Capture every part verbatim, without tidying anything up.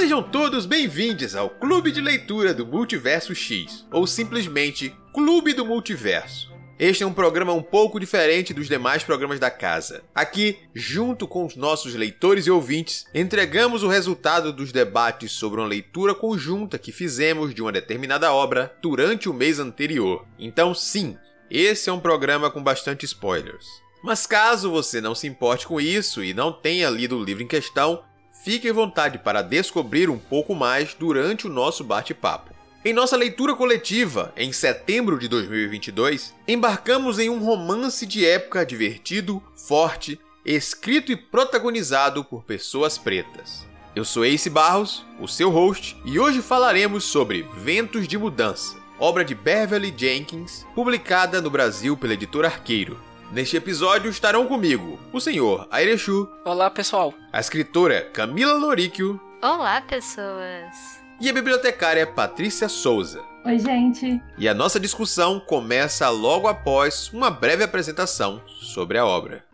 Sejam todos bem-vindos ao Clube de Leitura do Multiverso X, ou simplesmente Clube do Multiverso. Este é um programa um pouco diferente dos demais programas da casa. Aqui, junto com os nossos leitores e ouvintes, entregamos o resultado dos debates sobre uma leitura conjunta que fizemos de uma determinada obra durante o mês anterior. Então, sim, esse é um programa com bastante spoilers. Mas caso você não se importe com isso e não tenha lido o livro em questão, fique à vontade para descobrir um pouco mais durante o nosso bate-papo. Em nossa leitura coletiva, em setembro de dois mil e vinte e dois, embarcamos em um romance de época divertido, forte, escrito e protagonizado por pessoas pretas. Eu sou Ace Barros, o seu host, e hoje falaremos sobre Ventos de Mudança, obra de Beverly Jenkins, publicada no Brasil pela Editora Arqueiro. Neste episódio estarão comigo o senhor Airechu. Olá, pessoal. A escritora Camila Loricchio. Olá, pessoas. E a bibliotecária Patrícia Souza. Oi, gente. E a nossa discussão começa logo após uma breve apresentação sobre a obra.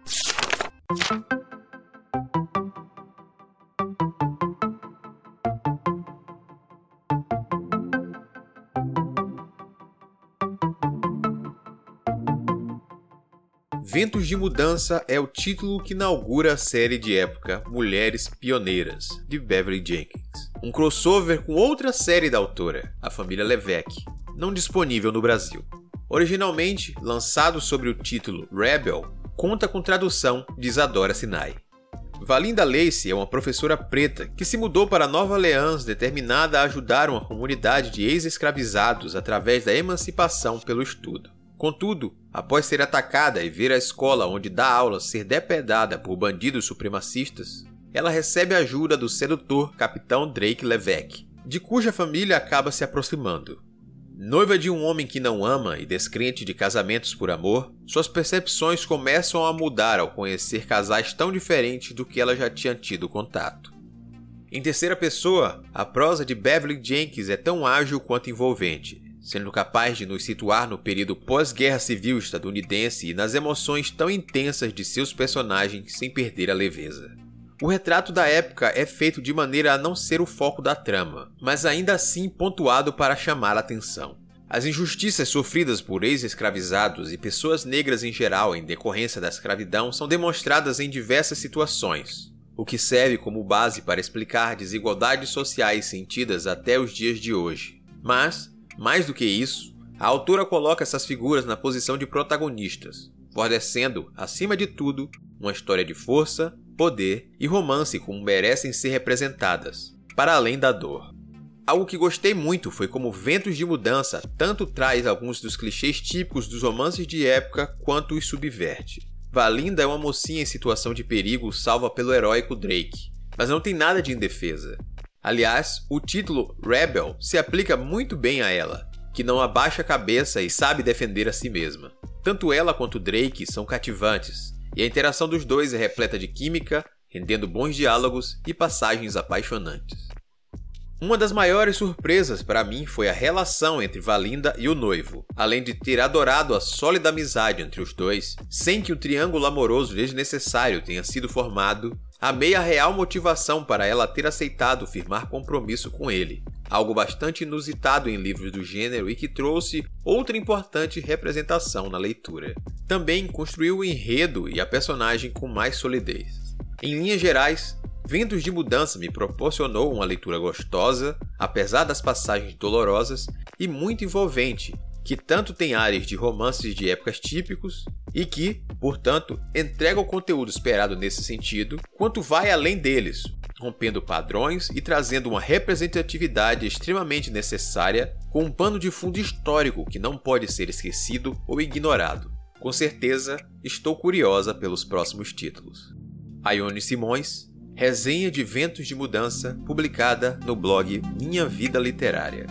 Ventos de Mudança é o título que inaugura a série de época Mulheres Pioneiras, de Beverly Jenkins, um crossover com outra série da autora, a Família Leveque, não disponível no Brasil. Originalmente lançado sob o título Rebel, conta com tradução de Isadora Sinai. Valinda Lacey é uma professora preta que se mudou para Nova Orleans determinada a ajudar uma comunidade de ex-escravizados através da emancipação pelo estudo. Contudo, após ser atacada e ver a escola onde dá aula ser depredada por bandidos supremacistas, ela recebe a ajuda do sedutor capitão Drake Leveque, de cuja família acaba se aproximando. Noiva de um homem que não ama e descrente de casamentos por amor, suas percepções começam a mudar ao conhecer casais tão diferentes do que ela já tinha tido contato. Em terceira pessoa, a prosa de Beverly Jenkins é tão ágil quanto envolvente, sendo capaz de nos situar no período pós-guerra civil estadunidense e nas emoções tão intensas de seus personagens sem perder a leveza. O retrato da época é feito de maneira a não ser o foco da trama, mas ainda assim pontuado para chamar a atenção. As injustiças sofridas por ex-escravizados e pessoas negras em geral em decorrência da escravidão são demonstradas em diversas situações, o que serve como base para explicar desigualdades sociais sentidas até os dias de hoje. Mas, mais do que isso, a autora coloca essas figuras na posição de protagonistas, fornecendo, acima de tudo, uma história de força, poder e romance como merecem ser representadas, para além da dor. Algo que gostei muito foi como Ventos de Mudança tanto traz alguns dos clichês típicos dos romances de época quanto os subverte. Valinda é uma mocinha em situação de perigo salva pelo heróico Drake, mas não tem nada de indefesa. Aliás, o título Rebel se aplica muito bem a ela, que não abaixa a cabeça e sabe defender a si mesma. Tanto ela quanto Drake são cativantes, e a interação dos dois é repleta de química, rendendo bons diálogos e passagens apaixonantes. Uma das maiores surpresas para mim foi a relação entre Valinda e o noivo, além de ter adorado a sólida amizade entre os dois, sem que o triângulo amoroso desnecessário tenha sido formado. Amei a real motivação para ela ter aceitado firmar compromisso com ele, algo bastante inusitado em livros do gênero e que trouxe outra importante representação na leitura. Também construiu o enredo e a personagem com mais solidez. Em linhas gerais, Ventos de Mudança me proporcionou uma leitura gostosa, apesar das passagens dolorosas, e muito envolvente, que tanto tem áreas de romances de épocas típicos e que, portanto, entrega o conteúdo esperado nesse sentido, quanto vai além deles, rompendo padrões e trazendo uma representatividade extremamente necessária com um pano de fundo histórico que não pode ser esquecido ou ignorado. Com certeza, estou curiosa pelos próximos títulos. Aione Simões, resenha de Ventos de Mudança, publicada no blog Minha Vida Literária.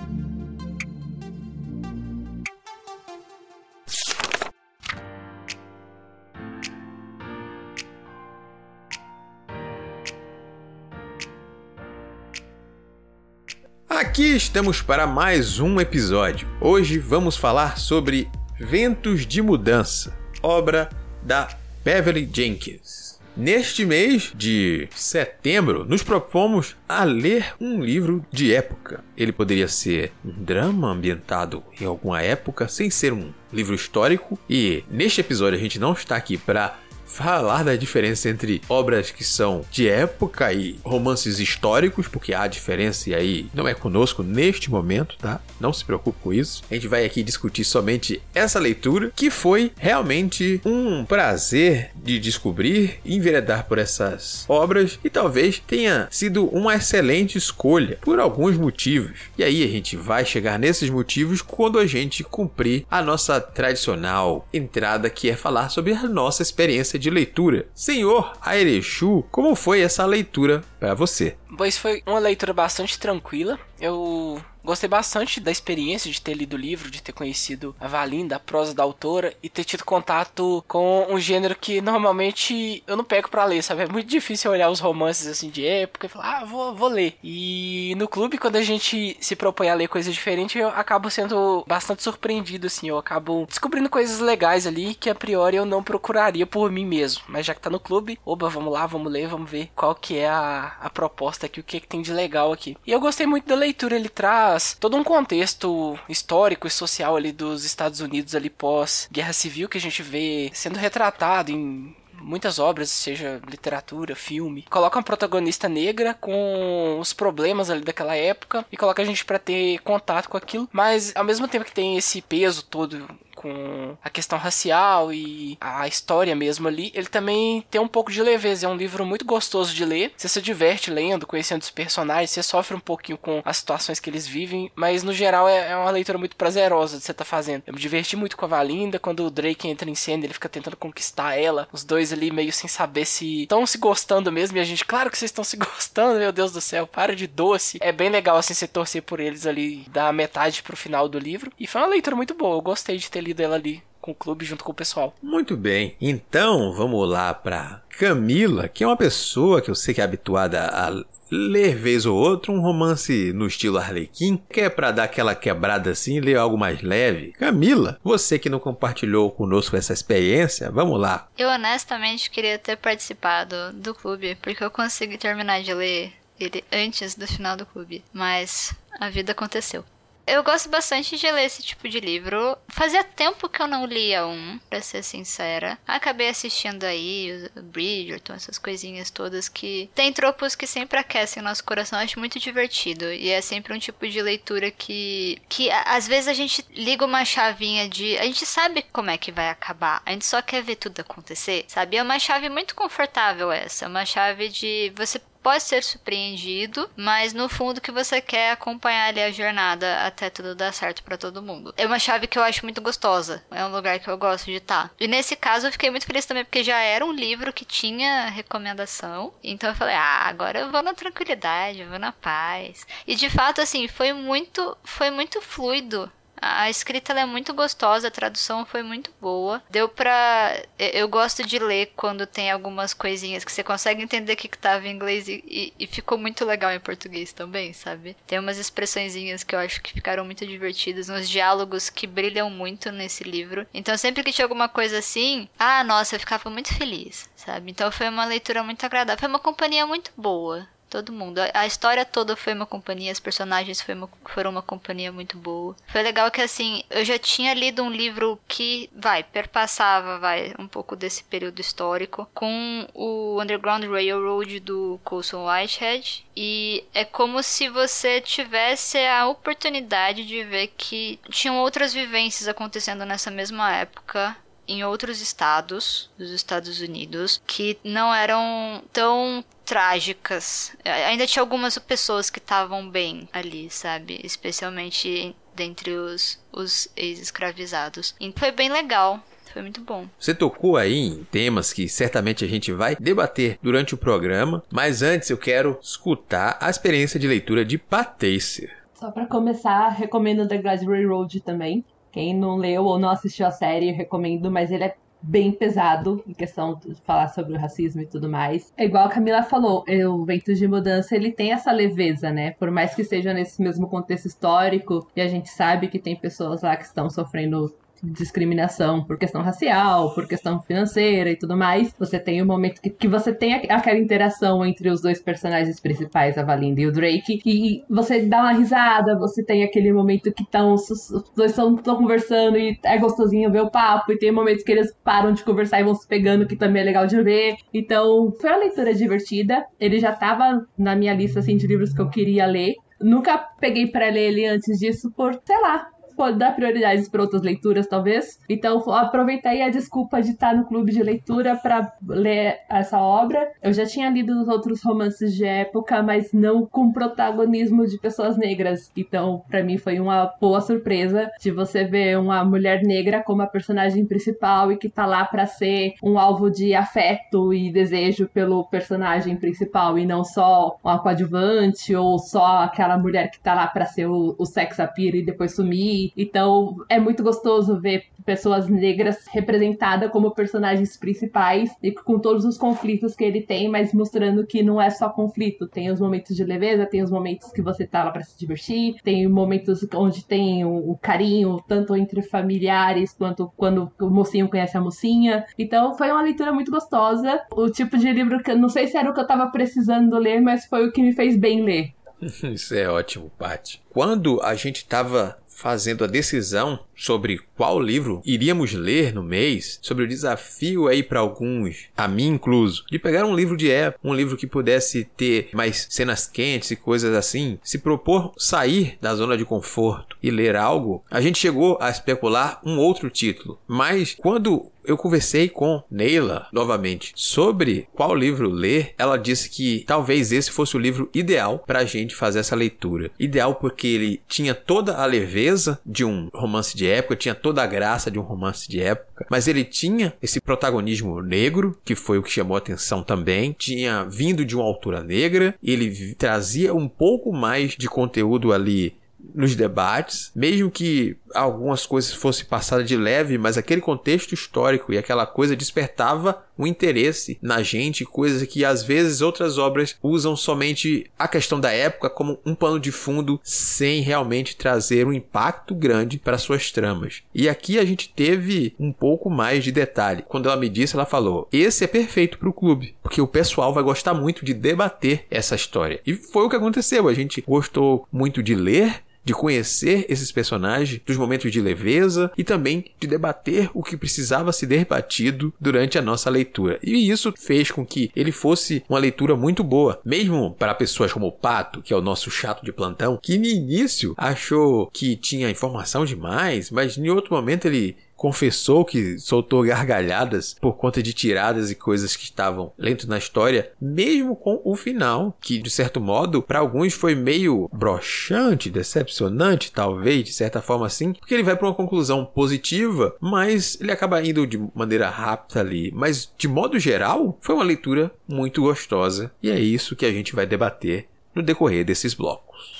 Aqui estamos para mais um episódio. Hoje vamos falar sobre Ventos de Mudança, obra da Beverly Jenkins. Neste mês de setembro, nos propomos a ler um livro de época. Ele poderia ser um drama ambientado em alguma época, sem ser um livro histórico. E neste episódio a gente não está aqui para falar da diferença entre obras que são de época e romances históricos, porque há diferença e aí não é conosco neste momento, tá? Não se preocupe com isso. A gente vai aqui discutir somente essa leitura, que foi realmente um prazer de descobrir e enveredar por essas obras, e talvez tenha sido uma excelente escolha por alguns motivos. E aí a gente vai chegar nesses motivos quando a gente cumprir a nossa tradicional entrada, que é falar sobre a nossa experiência de leitura. Senhor Airechu, como foi essa leitura para você? Pois foi uma leitura bastante tranquila. Eu gostei bastante da experiência de ter lido o livro, de ter conhecido a Valinda, a prosa da autora, e ter tido contato com um gênero que normalmente eu não pego pra ler, sabe? É muito difícil olhar os romances assim de época e falar, ah, vou, vou ler. E no clube, quando a gente se propõe a ler coisas diferentes, eu acabo sendo bastante surpreendido, assim. Eu acabo descobrindo coisas legais ali que a priori eu não procuraria por mim mesmo. Mas já que tá no clube, oba, vamos lá, vamos ler, vamos ver qual que é a, a proposta aqui, o que, é que tem de legal aqui. E eu gostei muito da leitura, ele traz todo um contexto histórico e social ali dos Estados Unidos ali pós-Guerra Civil, que a gente vê sendo retratado em muitas obras, seja literatura, filme. Coloca uma protagonista negra com os problemas ali daquela época e coloca a gente pra ter contato com aquilo, mas ao mesmo tempo que tem esse peso todo com a questão racial e a história mesmo ali, ele também tem um pouco de leveza. É um livro muito gostoso de ler, você se diverte lendo, conhecendo os personagens, você sofre um pouquinho com as situações que eles vivem, mas no geral é uma leitura muito prazerosa de você estar fazendo. Eu me diverti muito com a Valinda, quando o Drake entra em cena, ele fica tentando conquistar ela, os dois ali meio sem saber se estão se gostando mesmo, e a gente, claro que vocês estão se gostando, meu Deus do céu, para de doce. É bem legal assim, você torcer por eles ali da metade pro final do livro, e foi uma leitura muito boa, eu gostei de ter lido dela ali com o clube junto com o pessoal. Muito bem, então vamos lá para Camila, que é uma pessoa que eu sei que é habituada a ler vez ou outra um romance no estilo Arlequim, que é para dar aquela quebrada assim, ler algo mais leve. Camila, você que não compartilhou conosco essa experiência, vamos lá. Eu honestamente queria ter participado do clube, porque eu consegui terminar de ler ele antes do final do clube, mas a vida aconteceu. Eu gosto bastante de ler esse tipo de livro. Fazia tempo que eu não lia um, pra ser sincera. Acabei assistindo aí o Bridgerton, essas coisinhas todas que tem tropos que sempre aquecem o nosso coração. Eu acho muito divertido. E é sempre um tipo de leitura que... Que às vezes a gente liga uma chavinha de... A gente sabe como é que vai acabar. A gente só quer ver tudo acontecer, sabe? É uma chave muito confortável essa. É uma chave de... você pode ser surpreendido, mas no fundo que você quer acompanhar ali a jornada até tudo dar certo pra todo mundo. É uma chave que eu acho muito gostosa. É um lugar que eu gosto de estar. E nesse caso eu fiquei muito feliz também, porque já era um livro que tinha recomendação. Então eu falei, ah, agora eu vou na tranquilidade, eu vou na paz. E de fato, assim, foi muito, foi muito fluido. A escrita ela é muito gostosa, a tradução foi muito boa. Deu pra... Eu gosto de ler quando tem algumas coisinhas que você consegue entender o que estava em inglês e, e, e ficou muito legal em português também, sabe? Tem umas expressõezinhas que eu acho que ficaram muito divertidas, uns diálogos que brilham muito nesse livro. Então sempre que tinha alguma coisa assim, ah, nossa, eu ficava muito feliz, sabe? Então foi uma leitura muito agradável, foi uma companhia muito boa. Todo mundo. A história toda foi uma companhia, os personagens foi uma, foram uma companhia muito boa. Foi legal que, assim, eu já tinha lido um livro que, vai, perpassava, vai, um pouco desse período histórico, com o Underground Railroad do Colson Whitehead. E é como se você tivesse a oportunidade de ver que tinham outras vivências acontecendo nessa mesma época, em outros estados dos Estados Unidos, que não eram tão trágicas. Ainda tinha algumas pessoas que estavam bem ali, sabe? Especialmente dentre os, os ex-escravizados. E foi bem legal. Foi muito bom. Você tocou aí em temas que certamente a gente vai debater durante o programa, mas antes eu quero escutar a experiência de leitura de Patrícia. Só para começar, recomendo The Gladbury Road também. Quem não leu ou não assistiu a série, eu recomendo, mas ele é bem pesado em questão de falar sobre o racismo e tudo mais. É igual a Camila falou, o Ventos de Mudança, ele tem essa leveza, né? Por mais que seja nesse mesmo contexto histórico, e a gente sabe que tem pessoas lá que estão sofrendo discriminação por questão racial, por questão financeira e tudo mais. Você tem o momento que, que você tem aquela interação entre os dois personagens principais, a Valinda e o Drake, e você dá uma risada, você tem aquele momento que tão, os dois estão conversando e é gostosinho ver o papo, e tem momentos que eles param de conversar e vão se pegando, que também é legal de ver. Então, foi uma leitura divertida. Ele já estava na minha lista, assim, de livros que eu queria ler. Nunca peguei pra ler ele antes disso por, sei lá, pode dar prioridades para outras leituras, talvez. Então, aproveitei a desculpa de estar no clube de leitura para ler essa obra. Eu já tinha lido os outros romances de época, mas não com protagonismo de pessoas negras. Então, para mim, foi uma boa surpresa de você ver uma mulher negra como a personagem principal e que tá lá para ser um alvo de afeto e desejo pelo personagem principal e não só uma coadjuvante ou só aquela mulher que tá lá para ser o, o sex appeal e depois sumir. Então, é muito gostoso ver pessoas negras representadas como personagens principais e com todos os conflitos que ele tem, mas mostrando que não é só conflito. Tem os momentos de leveza, tem os momentos que você tá lá pra se divertir, tem momentos onde tem o, o carinho, tanto entre familiares, quanto quando o mocinho conhece a mocinha. Então, foi uma leitura muito gostosa. O tipo de livro que eu não sei se era o que eu tava precisando ler, mas foi o que me fez bem ler. Isso é ótimo, Paty. Quando a gente tava fazendo a decisão sobre qual livro iríamos ler no mês, sobre o desafio aí para alguns, a mim incluso, de pegar um livro de época, um livro que pudesse ter mais cenas quentes e coisas assim, se propor sair da zona de conforto e ler algo, a gente chegou a especular um outro título. Mas quando eu conversei com Neila novamente sobre qual livro ler, ela disse que talvez esse fosse o livro ideal para a gente fazer essa leitura. Ideal porque ele tinha toda a leveza de um romance de época, tinha toda a graça de um romance de época, mas ele tinha esse protagonismo negro, que foi o que chamou a atenção também, tinha vindo de uma altura negra, ele trazia um pouco mais de conteúdo ali nos debates, mesmo que algumas coisas fossem passadas de leve, mas aquele contexto histórico e aquela coisa despertava o interesse na gente, coisa que às vezes outras obras usam somente a questão da época como um pano de fundo, sem realmente trazer um impacto grande para suas tramas. E aqui a gente teve um pouco mais de detalhe. Quando ela me disse, ela falou, esse é perfeito para o clube, porque o pessoal vai gostar muito de debater essa história. E foi o que aconteceu, a gente gostou muito de ler, de conhecer esses personagens, dos momentos de leveza e também de debater o que precisava ser debatido durante a nossa leitura. E isso fez com que ele fosse uma leitura muito boa, mesmo para pessoas como o Pato, que é o nosso chato de plantão, que no início achou que tinha informação demais, mas em outro momento ele confessou que soltou gargalhadas por conta de tiradas e coisas que estavam lentas na história, mesmo com o final, que de certo modo para alguns foi meio broxante, decepcionante talvez, de certa forma assim, porque ele vai para uma conclusão positiva, mas ele acaba indo de maneira rápida ali, mas de modo geral foi uma leitura muito gostosa e é isso que a gente vai debater no decorrer desses blocos.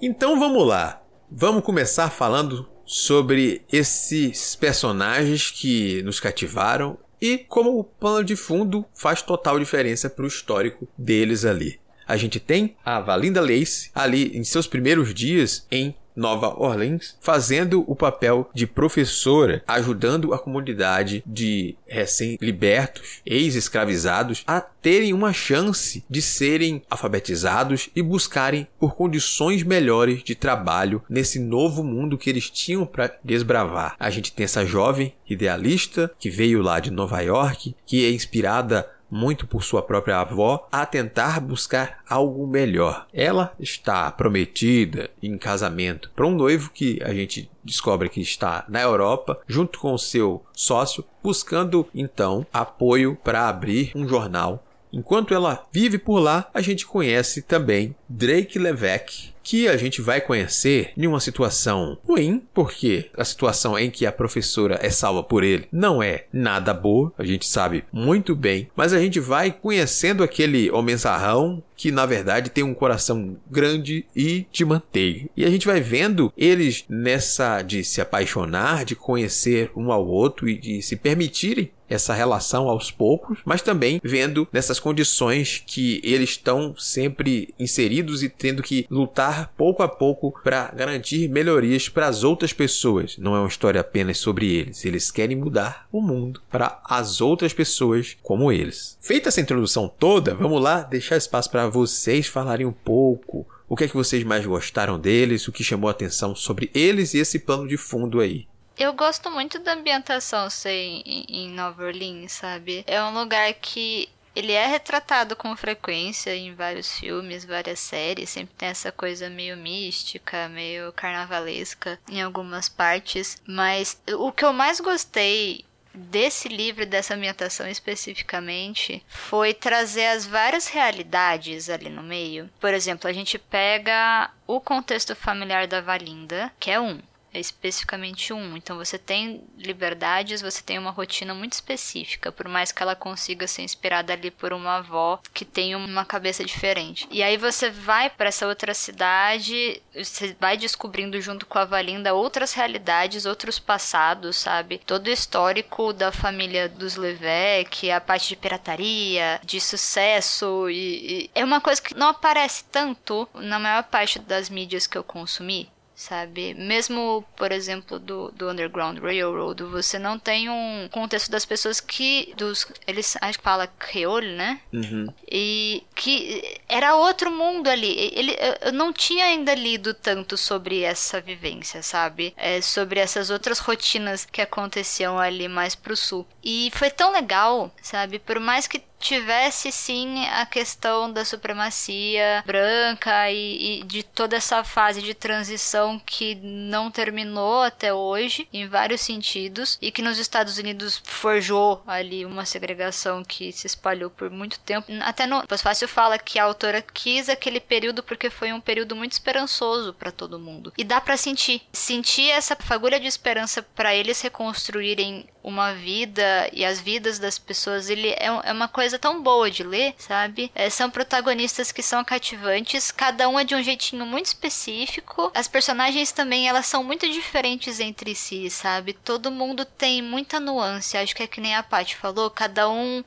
Então vamos lá, vamos começar falando sobre esses personagens que nos cativaram e como o pano de fundo faz total diferença para o histórico deles ali. A gente tem a Valinda Lacey ali em seus primeiros dias em Nova Orleans, fazendo o papel de professora, ajudando a comunidade de recém-libertos, ex-escravizados, a terem uma chance de serem alfabetizados e buscarem por condições melhores de trabalho nesse novo mundo que eles tinham para desbravar. A gente tem essa jovem idealista que veio lá de Nova York, que é inspirada muito por sua própria avó, a tentar buscar algo melhor. Ela está prometida em casamento para um noivo que a gente descobre que está na Europa, junto com o seu sócio, buscando então apoio para abrir um jornal. Enquanto ela vive por lá, a gente conhece também Drake Leveque, que a gente vai conhecer em uma situação ruim, porque a situação em que a professora é salva por ele não é nada boa, a gente sabe muito bem, mas a gente vai conhecendo aquele homem sarrão que na verdade tem um coração grande e de manteiga. E a gente vai vendo eles nessa de se apaixonar, de conhecer um ao outro e de se permitirem essa relação aos poucos, mas também vendo nessas condições que eles estão sempre inseridos oprimidos e tendo que lutar pouco a pouco para garantir melhorias para as outras pessoas. Não é uma história apenas sobre eles. Eles querem mudar o mundo para as outras pessoas como eles. Feita essa introdução toda, vamos lá deixar espaço para vocês falarem um pouco. O que é que vocês mais gostaram deles? O que chamou a atenção sobre eles e esse plano de fundo aí? Eu gosto muito da ambientação, sei, em Nova Orleans, sabe? É um lugar que ele é retratado com frequência em vários filmes, várias séries. Sempre tem essa coisa meio mística, meio carnavalesca em algumas partes. Mas o que eu mais gostei desse livro, dessa ambientação especificamente, foi trazer as várias realidades ali no meio. Por exemplo, a gente pega o contexto familiar da Valinda, que é um. É especificamente um. Então você tem liberdades, você tem uma rotina muito específica, por mais que ela consiga ser inspirada ali por uma avó que tem uma cabeça diferente. E aí você vai para essa outra cidade, você vai descobrindo junto com a Valinda outras realidades, outros passados, sabe? Todo o histórico da família dos Leveque, a parte de pirataria, de sucesso e, e... é uma coisa que não aparece tanto na maior parte das mídias que eu consumi. Sabe? Mesmo, por exemplo, do, do Underground Railroad, você não tem um contexto das pessoas que... dos, eles, acho que fala creole, né? Uhum. E que era outro mundo ali. Ele, eu não tinha ainda lido tanto sobre essa vivência, sabe? É, sobre essas outras rotinas que aconteciam ali mais pro sul. E foi tão legal, sabe? Por mais que tivesse sim a questão da supremacia branca e, e de toda essa fase de transição que não terminou até hoje, em vários sentidos, e que nos Estados Unidos forjou ali uma segregação que se espalhou por muito tempo. Até no pós-fácil fala que a autora quis aquele período porque foi um período muito esperançoso para todo mundo. E dá para sentir. Sentir essa fagulha de esperança para eles reconstruírem uma vida e as vidas das pessoas, ele é, é uma coisa tão boa de ler, sabe? É, são protagonistas que são cativantes, cada um é de um jeitinho muito específico. As personagens também, elas são muito diferentes entre si, sabe? Todo mundo tem muita nuance, acho que é que nem a Paty falou, cada um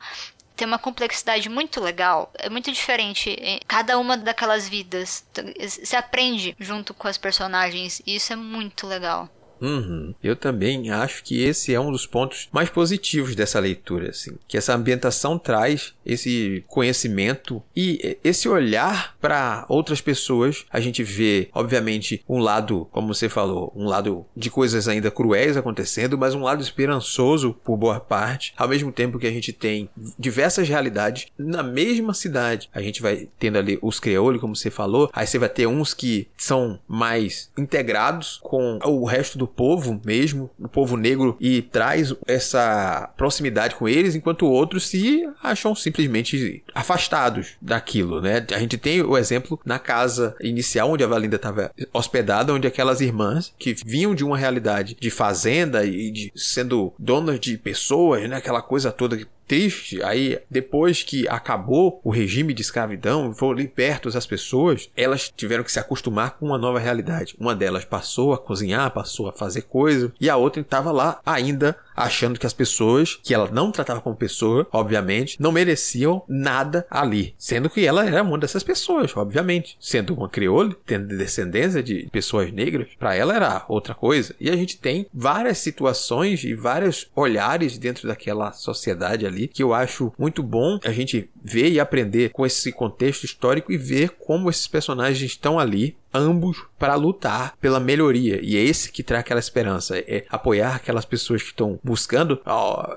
tem uma complexidade muito legal, é muito diferente cada uma daquelas vidas. Você aprende junto com as personagens e isso é muito legal. Uhum. Eu também acho que esse é um dos pontos mais positivos dessa leitura, assim, que essa ambientação traz esse conhecimento e esse olhar para outras pessoas. A gente vê, obviamente, um lado, como você falou, um lado de coisas ainda cruéis acontecendo, mas um lado esperançoso por boa parte, ao mesmo tempo que a gente tem diversas realidades na mesma cidade. A gente vai tendo ali os creoles, como você falou, aí você vai ter uns que são mais integrados com o resto do do povo mesmo, o povo negro, e traz essa proximidade com eles, enquanto outros se acham simplesmente afastados daquilo, né? A gente tem o exemplo na casa inicial onde a Valinda estava hospedada, onde aquelas irmãs que vinham de uma realidade de fazenda e de sendo donas de pessoas, né? Aquela coisa toda que triste, aí depois que acabou o regime de escravidão, foram libertos as pessoas, elas tiveram que se acostumar com uma nova realidade. Uma delas passou a cozinhar, passou a fazer coisa, e a outra estava lá ainda achando que as pessoas, que ela não tratava como pessoa, obviamente, não mereciam nada ali. Sendo que ela era uma dessas pessoas, obviamente. Sendo uma crioula, tendo descendência de pessoas negras, para ela era outra coisa. E a gente tem várias situações e vários olhares dentro daquela sociedade ali, que eu acho muito bom a gente ver e aprender com esse contexto histórico e ver como esses personagens estão ali, ambos, para lutar pela melhoria. E é esse que traz aquela esperança, é apoiar aquelas pessoas que estão buscando.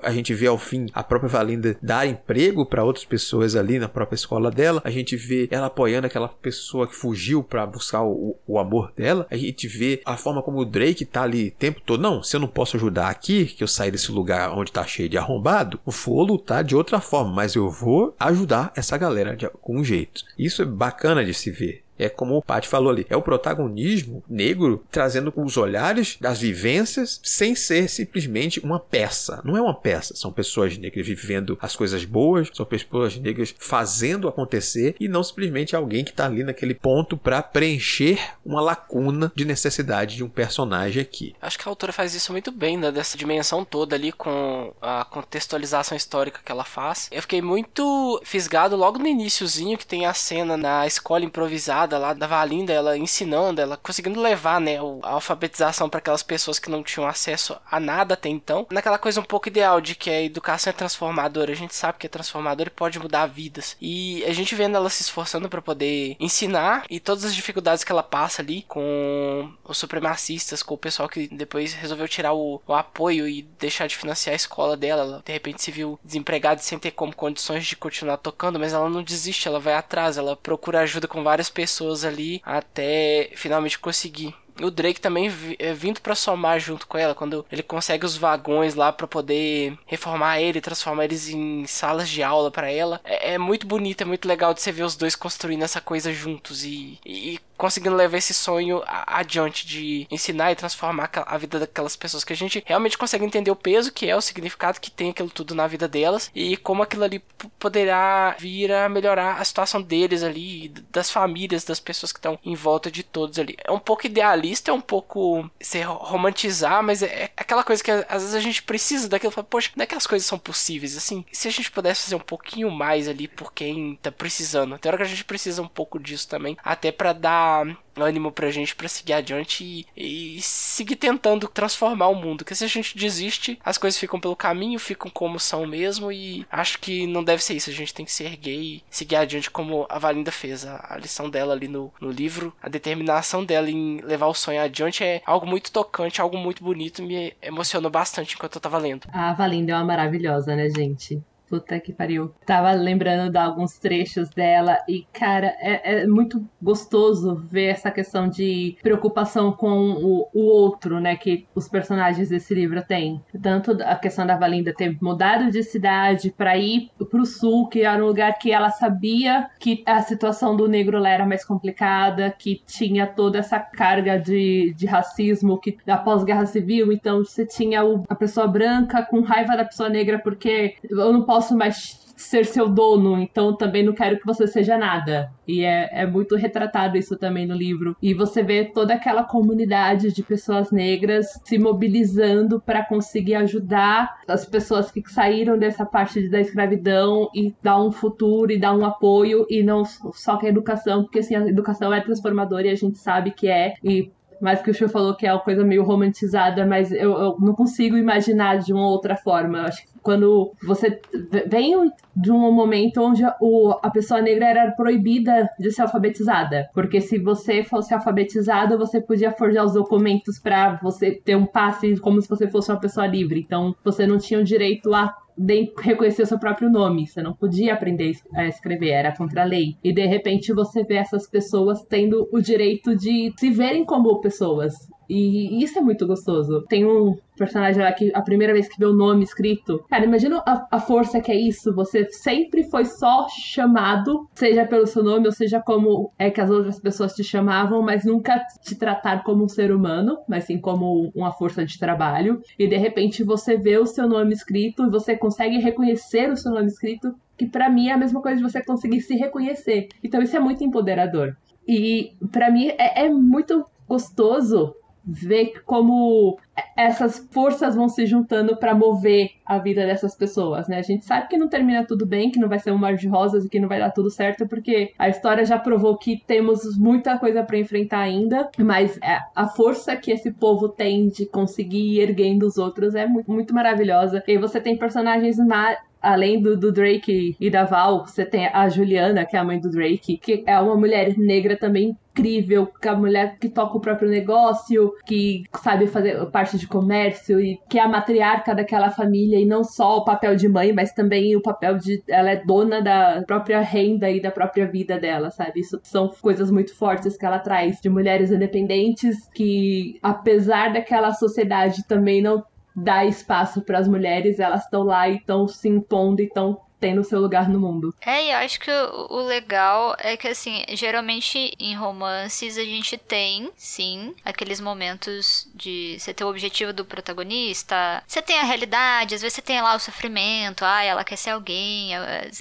A gente vê ao fim a própria Valinda dar emprego para outras pessoas ali na própria escola dela, a gente vê ela apoiando aquela pessoa que fugiu para buscar o, o amor dela, a gente vê a forma como o Drake tá ali o tempo todo, não, se eu não posso ajudar aqui, que eu saí desse lugar onde tá cheio de arrombado, eu vou lutar de outra forma, mas eu vou ajudar essa galera de algum jeito. Isso é bacana de se ver. É como o Paty falou ali, é o protagonismo negro trazendo os olhares das vivências sem ser simplesmente uma peça. Não é uma peça, são pessoas negras vivendo as coisas boas, são pessoas negras fazendo acontecer e não simplesmente alguém que está ali naquele ponto para preencher uma lacuna de necessidade de um personagem aqui. Acho que a autora faz isso muito bem, né? Dessa dimensão toda ali com a contextualização histórica que ela faz. Eu fiquei muito fisgado logo no iniciozinho que tem a cena na escola improvisada, namorada lá da Valinda, ela ensinando, ela conseguindo levar, né, a alfabetização para aquelas pessoas que não tinham acesso a nada até então, naquela coisa um pouco ideal de que a educação é transformadora. A gente sabe que é transformadora e pode mudar vidas, e a gente vendo ela se esforçando para poder ensinar, e todas as dificuldades que ela passa ali com os supremacistas, com o pessoal que depois resolveu tirar o, o apoio e deixar de financiar a escola dela. Ela de repente se viu desempregada sem ter como condições de continuar tocando, mas ela não desiste, ela vai atrás, ela procura ajuda com várias pessoas ali até finalmente conseguir. O Drake também vindo pra somar junto com ela, quando ele consegue os vagões lá pra poder reformar ele, transformar eles em salas de aula pra ela. É, é muito bonito, é muito legal de você ver os dois construindo essa coisa juntos e, e conseguindo levar esse sonho adiante de ensinar e transformar a vida daquelas pessoas, que a gente realmente consegue entender o peso que é, o significado que tem aquilo tudo na vida delas, e como aquilo ali poderá vir a melhorar a situação deles ali, das famílias, das pessoas que estão em volta de todos ali. É um pouco idealista, é um pouco se romantizar, mas é aquela coisa que às vezes a gente precisa daquilo, fala, poxa, não é que as coisas são possíveis, assim, se a gente pudesse fazer um pouquinho mais ali por quem tá precisando. Tem hora que a gente precisa um pouco disso também, até pra dar ânimo pra gente, pra seguir adiante e, e seguir tentando transformar o mundo, porque se a gente desiste, as coisas ficam pelo caminho, ficam como são mesmo, e acho que não deve ser isso. A gente tem que se erguer e seguir adiante como a Valinda fez, a, a lição dela ali no, no livro, a determinação dela em levar o sonho adiante é algo muito tocante, algo muito bonito, me emocionou bastante enquanto eu tava lendo. A Valinda é uma maravilhosa, né, gente? Puta que pariu. Tava lembrando de alguns trechos dela e, cara, é, é muito gostoso ver essa questão de preocupação com o, o outro, né, que os personagens desse livro têm. Tanto a questão da Valinda ter mudado de cidade pra ir pro sul, que era um lugar que ela sabia que a situação do negro lá era mais complicada, que tinha toda essa carga de, de racismo que, da pós-guerra civil, então você tinha o, a pessoa branca com raiva da pessoa negra porque eu não posso posso mais ser seu dono, então também não quero que você seja nada. E é, é muito retratado isso também no livro. E você vê toda aquela comunidade de pessoas negras se mobilizando para conseguir ajudar as pessoas que saíram dessa parte da escravidão e dar um futuro e dar um apoio, e não só com a educação, porque assim, a educação é transformadora e a gente sabe que é. E mas que o Chu falou que é uma coisa meio romantizada, mas eu, eu não consigo imaginar de uma outra forma. Eu acho que quando você vem de um momento onde o, a pessoa negra era proibida de ser alfabetizada, porque se você fosse alfabetizado, você podia forjar os documentos para você ter um passe como se você fosse uma pessoa livre. Então, você não tinha o direito a de reconhecer o seu próprio nome, você não podia aprender a escrever, era contra a lei. E de repente você vê essas pessoas tendo o direito de se verem como pessoas. E isso é muito gostoso. Tem um personagem lá que a primeira vez que vê o nome escrito... Cara, imagina a, a força que é isso. Você sempre foi só chamado, seja pelo seu nome, ou seja como é que as outras pessoas te chamavam, mas nunca te tratar como um ser humano, mas sim como uma força de trabalho. E de repente você vê o seu nome escrito e você consegue reconhecer o seu nome escrito, que pra mim é a mesma coisa de você conseguir se reconhecer. Então isso é muito empoderador. E pra mim é, é muito gostoso ver como essas forças vão se juntando para mover a vida dessas pessoas, né? A gente sabe que não termina tudo bem, que não vai ser um mar de rosas e que não vai dar tudo certo, porque a história já provou que temos muita coisa para enfrentar ainda, mas a força que esse povo tem de conseguir ir erguendo os outros é muito, muito maravilhosa. E você tem personagens maravilhosos. Além do, do Drake e da Val, você tem a Juliana, que é a mãe do Drake, que é uma mulher negra também incrível, que é uma mulher que toca o próprio negócio, que sabe fazer parte de comércio, e que é a matriarca daquela família, e não só o papel de mãe, mas também o papel de... Ela é dona da própria renda e da própria vida dela, sabe? Isso são coisas muito fortes que ela traz, de mulheres independentes, que apesar daquela sociedade também não dá espaço para as mulheres, elas estão lá e estão se impondo e estão tendo seu lugar no mundo. É, e eu acho que o, o legal é que, assim, geralmente em romances a gente tem, sim, aqueles momentos de você ter o objetivo do protagonista, você tem a realidade, às vezes você tem lá o sofrimento, ah, ela quer ser alguém,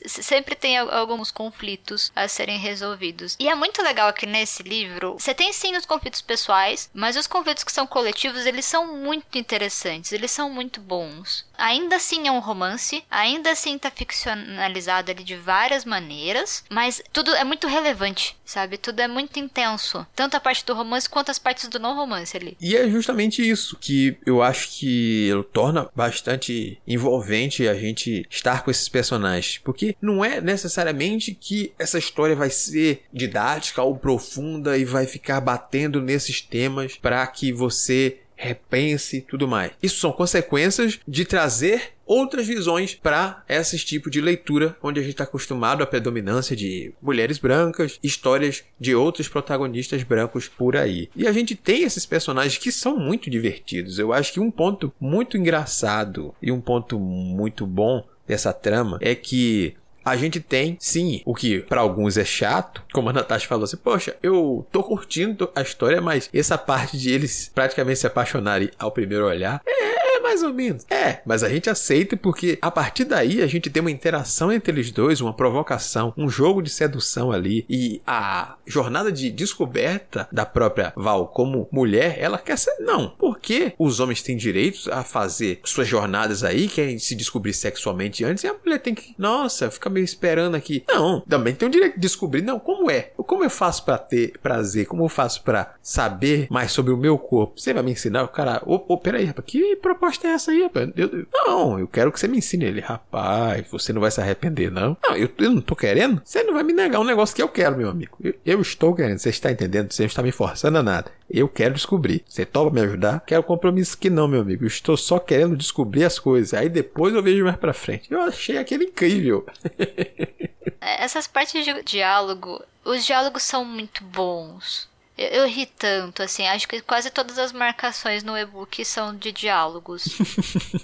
sempre tem alguns conflitos a serem resolvidos. E é muito legal que nesse livro, você tem sim os conflitos pessoais, mas os conflitos que são coletivos, eles são muito interessantes, eles são muito bons. Ainda assim é um romance, ainda assim tá ficcionado, ficcionalizado ali de várias maneiras, mas tudo é muito relevante, sabe? Tudo é muito intenso, tanto a parte do romance quanto as partes do não romance ali. E é justamente isso que eu acho que torna bastante envolvente a gente estar com esses personagens, porque não é necessariamente que essa história vai ser didática ou profunda e vai ficar batendo nesses temas para que você repense e tudo mais. Isso são consequências de trazer outras visões para esse tipo de leitura, onde a gente está acostumado à predominância de mulheres brancas, histórias de outros protagonistas brancos por aí. E a gente tem esses personagens que são muito divertidos. Eu acho que um ponto muito engraçado e um ponto muito bom dessa trama é que a gente tem, sim, o que para alguns é chato, como a Natasha falou assim, poxa, eu tô curtindo a história, mas essa parte de eles praticamente se apaixonarem ao primeiro olhar, é, é mais ou menos. É, mas a gente aceita porque a partir daí a gente tem uma interação entre eles dois, uma provocação, um jogo de sedução ali, e a jornada de descoberta da própria Val como mulher, ela quer ser, não, porque os homens têm direitos a fazer suas jornadas aí, querem se descobrir sexualmente antes, e a mulher tem que, nossa, fica meio esperando aqui. Não, também tem o direito de descobrir, não, como é? Como eu faço pra ter prazer? Como eu faço pra saber mais sobre o meu corpo? Você vai me ensinar? O cara, ô, ô, peraí, rapaz, que proposta é essa aí, rapaz? Eu, eu, não, eu quero que você me ensine. Ele, rapaz, você não vai se arrepender, não? Não, eu, eu não tô querendo? Você não vai me negar um negócio que eu quero, meu amigo. Eu, eu estou querendo, você está entendendo? Você não está me forçando a nada. Eu quero descobrir. Você topa me ajudar? Quero compromisso que não, meu amigo. Eu estou só querendo descobrir as coisas. Aí depois eu vejo mais pra frente. Eu achei aquele incrível. Essas partes de diálogo, os diálogos são muito bons. Eu, eu ri tanto, assim, acho que quase todas as marcações no e-book são de diálogos.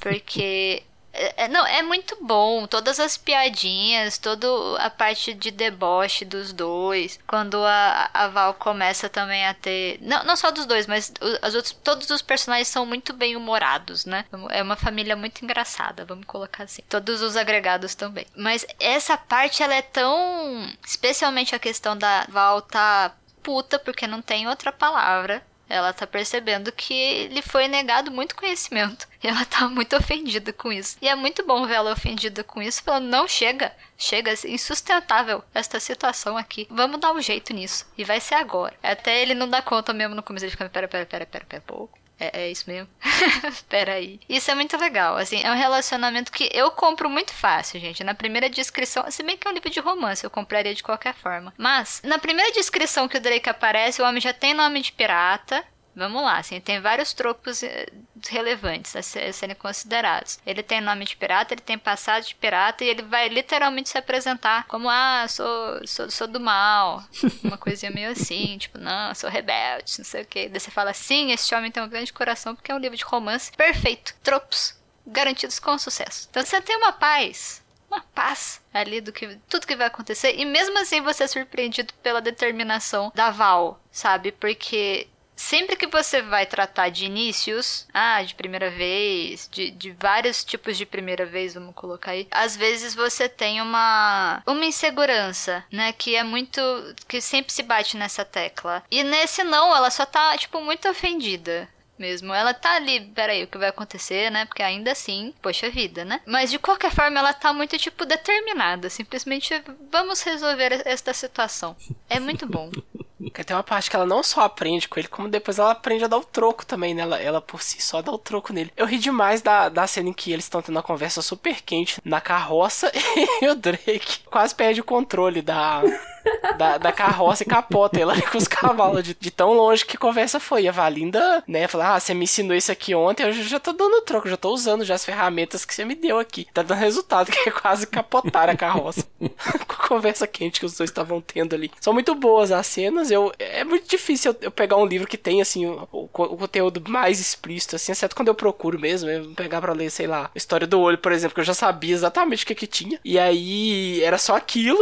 Porque é, não, é muito bom, todas as piadinhas, toda a parte de deboche dos dois, quando a, a Val começa também a ter, não, não só dos dois, mas as outras, todos os personagens são muito bem humorados, né, é uma família muito engraçada, vamos colocar assim, todos os agregados também, mas essa parte ela é tão, especialmente a questão da Val tá puta, porque não tem outra palavra. Ela tá percebendo que lhe foi negado muito conhecimento. E ela tá muito ofendida com isso. E é muito bom ver ela ofendida com isso, falando, não, chega, chega, é insustentável esta situação aqui. Vamos dar um jeito nisso. E vai ser agora. Até ele não dá conta mesmo no começo, ele fica, pera, pera, pera, pera, pera, pouco. É, é isso mesmo? Peraí. Isso é muito legal, assim, é um relacionamento que eu compro muito fácil, gente. Na primeira descrição, se bem que é um livro de romance, eu compraria de qualquer forma. Mas, na primeira descrição que o Drake aparece, o homem já tem nome de pirata. Vamos lá, assim, tem vários tropos relevantes a serem considerados. Ele tem nome de pirata, ele tem passado de pirata e ele vai literalmente se apresentar como, ah, sou, sou, sou do mal. Uma coisinha meio assim, tipo, não, sou rebelde, não sei o quê. Daí você fala, sim, este homem tem um grande coração porque é um livro de romance perfeito. Tropos garantidos com sucesso. Então você tem uma paz, uma paz ali do que tudo que vai acontecer e mesmo assim você é surpreendido pela determinação da Val, sabe? Porque sempre que você vai tratar de inícios, ah, de primeira vez, de, de vários tipos de primeira vez, vamos colocar aí, às vezes você tem uma, uma insegurança, né, que é muito, que sempre se bate nessa tecla. E nesse não, ela só tá, tipo, muito ofendida mesmo. Ela tá ali, peraí, o que vai acontecer, né, porque ainda assim, poxa vida, né. Mas de qualquer forma, ela tá muito, tipo, determinada, simplesmente vamos resolver esta situação. É muito bom. Tem uma parte que ela não só aprende com ele, como depois ela aprende a dar o troco também, né? Ela, ela por si só dá o troco nele. Eu ri demais da, da cena em que eles estão tendo uma conversa super quente na carroça e o Drake quase perde o controle da, da, da carroça e capota ela com os cavalos de, de tão longe que a conversa foi. E a Valinda, né, fala, ah, você me ensinou isso aqui ontem, eu já tô dando o troco, já tô usando já as ferramentas que você me deu aqui. Tá dando resultado, que é quase capotar a carroça. Com a conversa quente que os dois estavam tendo ali. São muito boas as cenas. Eu, é muito difícil eu pegar um livro que tem, assim, o, o, o conteúdo mais explícito, assim, exceto quando eu procuro mesmo, eu pegar pra ler, sei lá, História do Olho, por exemplo, que eu já sabia exatamente o que que tinha, e aí era só aquilo,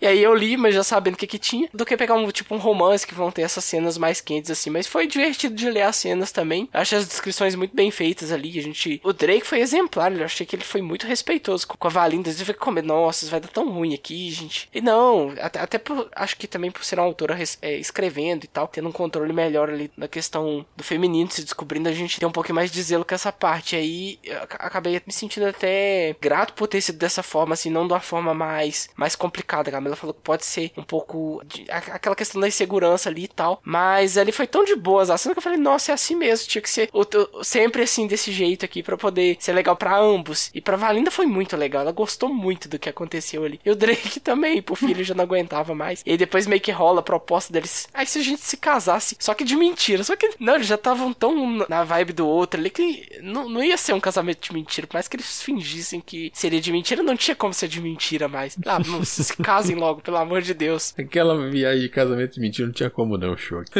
e aí eu li, mas já sabendo o que que tinha, do que pegar um tipo um romance que vão ter essas cenas mais quentes assim, mas foi divertido de ler as cenas também. Acho as descrições muito bem feitas ali, a gente... O Drake foi exemplar, eu achei que ele foi muito respeitoso com a Valinda, eu fiquei com medo, nossa, isso vai dar tão ruim aqui, gente. E não, até, até por, acho que também por ser uma autora res, é, escrevendo e tal, tendo um controle melhor ali na questão do feminino, se descobrindo, a gente tem um pouquinho mais de zelo com essa parte. Aí eu acabei me sentindo até grato por ter sido dessa forma, assim, não de uma forma mais, mais complicada. A Camila falou que pode ser um pouco de, a, aquela questão da insegurança ali e tal, mas ali foi tão de boas a cena que eu falei, nossa, é assim mesmo, tinha que ser o, o, sempre assim, desse jeito aqui, pra poder ser legal pra ambos. E pra Valinda foi muito legal, ela gostou muito do que aconteceu ali. E o Drake também, pro filho, já não aguentava mais. E aí depois meio que rola a proposta deles, aí se a gente se casasse, só que de mentira, só que não, eles já estavam tão na vibe do outro ali que não, não ia ser um casamento de mentira, por mais que eles fingissem que seria de mentira, não tinha como ser de mentira mais. Ah, não, se casem logo, pelo amor de Deus. Aquela viagem de casamento de mentira não tinha como não, choque.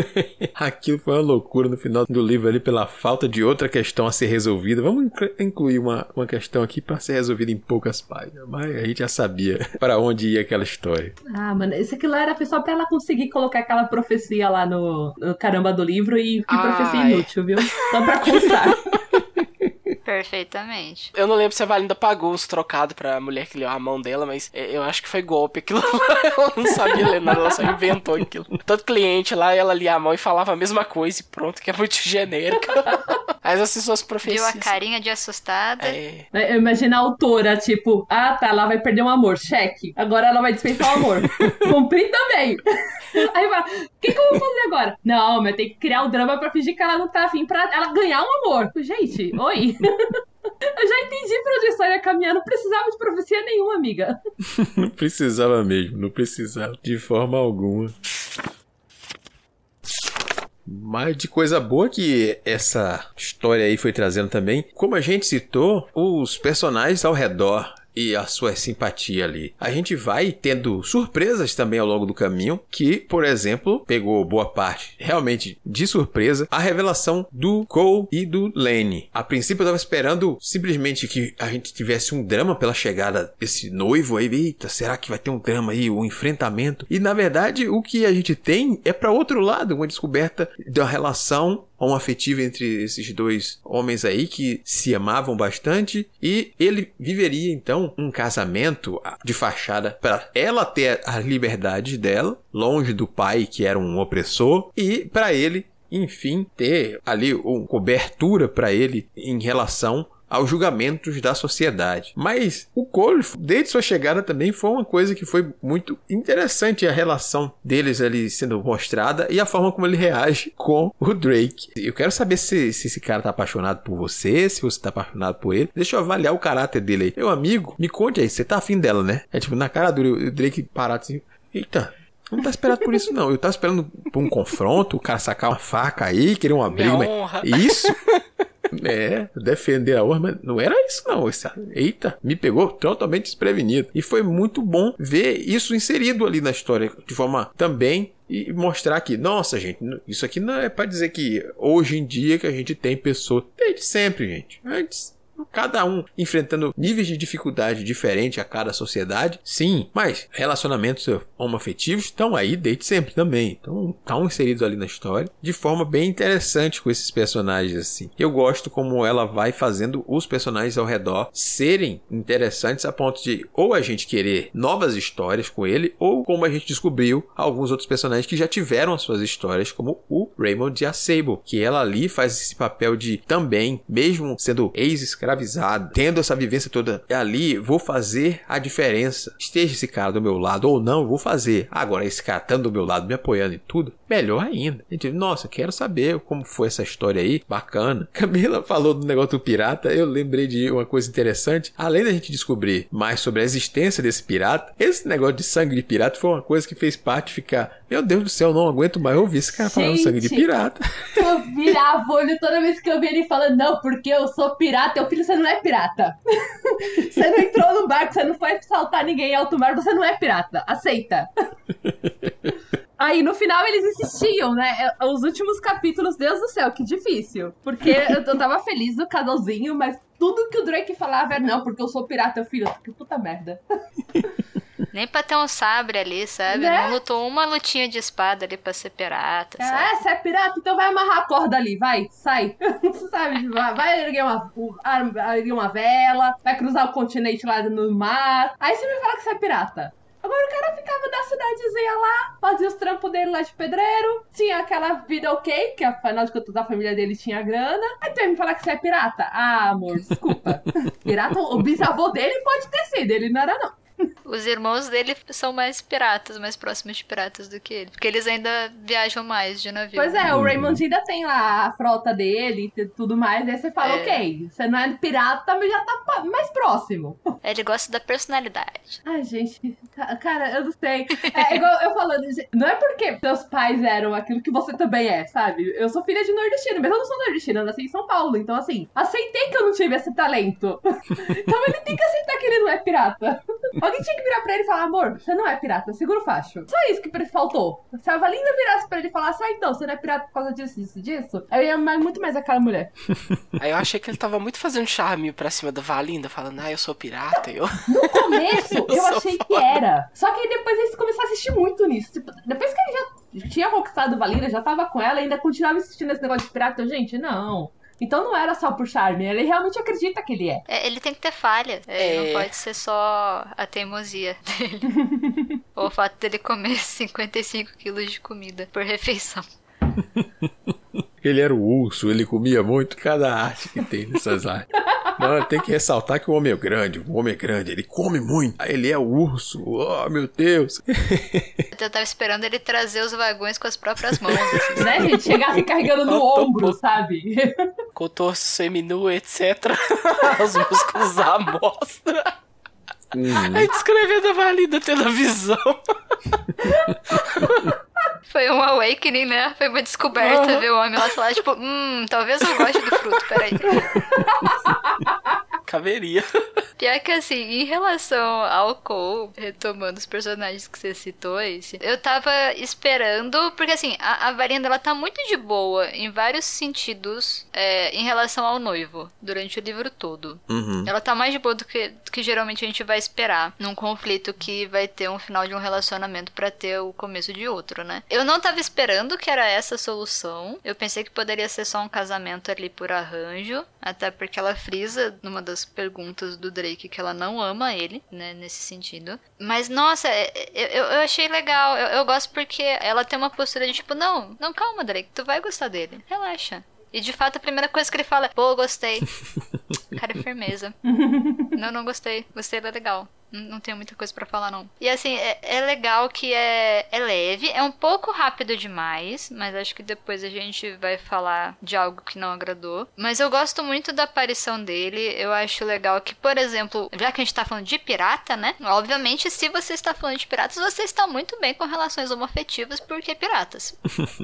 Aquilo foi uma loucura no final do livro ali pela falta de outra questão a ser resolvida. Vamos incluir uma, uma questão aqui pra ser resolvida em poucas páginas, mas a gente já sabia pra onde ia aquela história. Ah, mano, isso aqui lá era só pra ela conseguir colocar aquela profecia lá no, no caramba do livro e que ah, profecia inútil, é. Viu? Só pra constar. Perfeitamente. Eu não lembro se a Valinda pagou os trocados pra mulher que leu a mão dela, mas eu acho que foi golpe aquilo lá. Ela não sabia ler nada, ela só inventou aquilo. Todo cliente lá, ela lia a mão e falava a mesma coisa e pronto, que é muito genérica. Mas assim, suas profecias... Viu a carinha de assustada. É. Imagina a autora, tipo, ah tá, ela vai perder um amor, cheque. Agora ela vai dispensar o amor. Cumpri também. Aí fala, o que que eu vou fazer agora? Não, mas tem que criar o um drama pra fingir que ela não tá afim pra ela ganhar um amor. Gente, oi. Eu já entendi pra onde a história caminhar, não precisava de profecia nenhuma, amiga. Não precisava mesmo, não precisava de forma alguma. Mas de coisa boa que essa história aí foi trazendo também, como a gente citou, os personagens ao redor e a sua simpatia ali. A gente vai tendo surpresas também ao longo do caminho, que, por exemplo, pegou boa parte, realmente, de surpresa, a revelação do Cole e do Lane. A princípio eu tava esperando simplesmente que a gente tivesse um drama pela chegada desse noivo aí. Eita, será que vai ter um drama aí, um enfrentamento? E, na verdade, o que a gente tem é para outro lado, uma descoberta da relação homoafetiva entre esses dois homens aí que se amavam bastante, e ele viveria então um casamento de fachada para ela ter a liberdade dela, longe do pai que era um opressor, e para ele, enfim, ter ali uma cobertura para ele em relação aos julgamentos da sociedade. Mas o Cole, desde sua chegada também, foi uma coisa que foi muito interessante, a relação deles ali sendo mostrada e a forma como ele reage com o Drake. Eu quero saber se, se esse cara tá apaixonado por você, se você tá apaixonado por ele. Deixa eu avaliar o caráter dele aí. Meu amigo, me conte aí, você tá afim dela, né? É tipo, na cara dura, o Drake parado assim, eita... Não tá esperado por isso, não. Eu tava esperando por um confronto, o cara sacar uma faca aí, querer um abrigo. Minha honra. Isso. É, defender a honra, mas não era isso, não. Esse, eita, me pegou totalmente desprevenido. E foi muito bom ver isso inserido ali na história, de forma também... E mostrar que, nossa, gente, isso aqui não é pra dizer que hoje em dia que a gente tem pessoas... Desde sempre, gente. Antes... Cada um enfrentando níveis de dificuldade diferente a cada sociedade, sim, mas relacionamentos homoafetivos estão aí desde sempre também, então estão inseridos ali na história de forma bem interessante com esses personagens assim. Eu gosto como ela vai fazendo os personagens ao redor serem interessantes a ponto de ou a gente querer novas histórias com ele, ou como a gente descobriu alguns outros personagens que já tiveram as suas histórias, como o Raymond de Acebo, que ela ali faz esse papel de também, mesmo sendo ex-escravo escravizado, tendo essa vivência toda ali, vou fazer a diferença, esteja esse cara do meu lado ou não, vou fazer. Agora esse cara estando do meu lado, me apoiando em tudo, melhor ainda. Gente, nossa, quero saber como foi essa história aí, bacana. Camila falou do negócio do pirata, eu lembrei de uma coisa interessante, além da gente descobrir mais sobre a existência desse pirata, esse negócio de sangue de pirata foi uma coisa que fez parte ficar, meu Deus do céu, não aguento mais ouvir esse cara falando sangue de pirata. Eu virava o olho toda vez que eu vi ele falando, não, porque eu sou pirata, eu filho, você não é pirata. Você não entrou no barco, você não foi assaltar ninguém em alto mar, você não é pirata. Aceita. Aí, no final, eles insistiam, né? Os últimos capítulos, Deus do céu, que difícil. Porque eu tava feliz no casalzinho, mas tudo que o Drake falava era, não, porque eu sou pirata, eu filho, que puta merda. Nem pra ter um sabre ali, sabe? Né? Não lutou uma lutinha de espada ali pra ser pirata, sabe? Ah, você é pirata? Então vai amarrar a corda ali, vai, sai. Sabe? Vai erguer uma, erguer uma vela, vai cruzar o continente lá no mar. Aí você me fala que você é pirata. Agora o cara ficava da cidadezinha lá, fazia os trampos dele lá de pedreiro, tinha aquela vida ok, que afinal de contas a família dele tinha grana. Aí tu ia me falar que você é pirata? Ah, amor, desculpa. Pirata, o bisavô dele pode ter sido, ele não era não. Os irmãos dele são mais piratas, mais próximos de piratas do que ele, porque eles ainda viajam mais de navio. Pois é, o Raymond ainda tem lá a frota dele e tudo mais, aí você fala, é. ok, você não é pirata, mas já tá mais próximo. Ele gosta da personalidade. Ai, gente, cara, eu não sei. É igual eu falando, não é porque seus pais eram aquilo que você também é, sabe? Eu sou filha de nordestino, mas eu não sou nordestina, eu nasci em São Paulo, então assim, aceitei que eu não tive esse talento. Então ele tem que aceitar que ele não é pirata. Alguém tinha que virar pra ele e falar, amor, você não é pirata, segura o facho. Só isso que faltou. Se a Valinda virasse pra ele e falasse, ah, então, você não é pirata por causa disso, disso, disso, eu ia amar muito mais aquela mulher. Aí eu achei que ele tava muito fazendo charme pra cima da Valinda, falando, ah, eu sou pirata, eu... No começo, eu, eu achei foda. Que era. Só que aí depois ele começou a assistir muito nisso. Tipo, depois que ele já tinha conquistado Valinda, já tava com ela, ainda continuava assistindo esse negócio de pirata. Eu, gente, não... Então não era só por charme, ele realmente acredita que ele é. É, ele tem que ter falha, é, é... não pode ser só a teimosia dele. Ou o fato dele comer cinquenta e cinco quilos de comida por refeição. Ele era o urso, ele comia muito, cada arte que tem nessas artes. Não, tem que ressaltar que o homem é grande, o homem é grande, ele come muito, ele é o urso, oh meu Deus. Eu tava esperando ele trazer os vagões com as próprias mãos. Assim, né, gente? Chegar se carregando no ombro, sabe? Contorço seminu, etcétera. Os músculos à mostra. Hum. Aí descrevendo a Valinda tendo a visão. Foi um awakening, né? Foi uma descoberta, uhum. Ver o homem lá falar, tipo, hum, talvez eu goste do fruto, peraí. Caberia. Pior que assim, em relação ao Cole, retomando os personagens que você citou, esse, eu tava esperando, porque assim, a, a Valinda, ela tá muito de boa em vários sentidos, é, em relação ao noivo, durante o livro todo. Uhum. Ela tá mais de boa do que, do que geralmente a gente vai esperar, num conflito que vai ter um final de um relacionamento pra ter o começo de outro, né? Eu não tava esperando que era essa a solução, eu pensei que poderia ser só um casamento ali por arranjo, até porque ela frisa numa das perguntas do Drake que ela não ama ele, né, nesse sentido. Mas, nossa, eu, eu achei legal, eu, eu gosto porque ela tem uma postura de tipo, não, não, calma, Drake, tu vai gostar dele, relaxa. E de fato a primeira coisa que ele fala é, pô, gostei. Cara, é firmeza. Não, não gostei, gostei, é legal. Não tenho muita coisa pra falar, não. E assim, é, é legal que é, é leve, é um pouco rápido demais, mas acho que depois a gente vai falar de algo que não agradou. Mas eu gosto muito da aparição dele, eu acho legal que, por exemplo, já que a gente tá falando de pirata, né? Obviamente, se você está falando de piratas, você está muito bem com relações homoafetivas, porque piratas,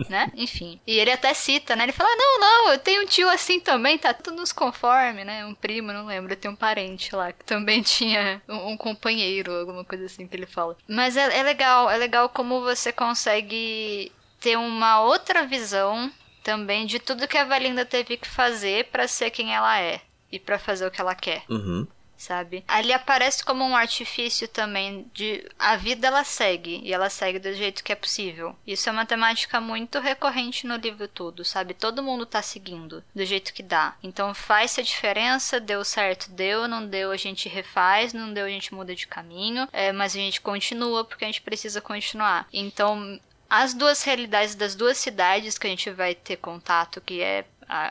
né? Enfim. E ele até cita, né? Ele fala, não, não, eu tenho um tio assim também, tá tudo nos conforme, né? Um primo, não lembro, eu tenho um parente lá que também tinha um, um companheiro, alguma coisa assim que ele fala. Mas é, é legal, é legal como você consegue ter uma outra visão também de tudo que a Valinda teve que fazer pra ser quem ela é e pra fazer o que ela quer. Uhum. Sabe? Ali aparece como um artifício também de... A vida, ela segue. E ela segue do jeito que é possível. Isso é uma temática muito recorrente no livro todo, sabe? Todo mundo tá seguindo do jeito que dá. Então faz a diferença, deu certo, deu, não deu, a gente refaz, não deu, a gente muda de caminho. É, mas a gente continua, porque a gente precisa continuar. Então, as duas realidades das duas cidades que a gente vai ter contato, que é...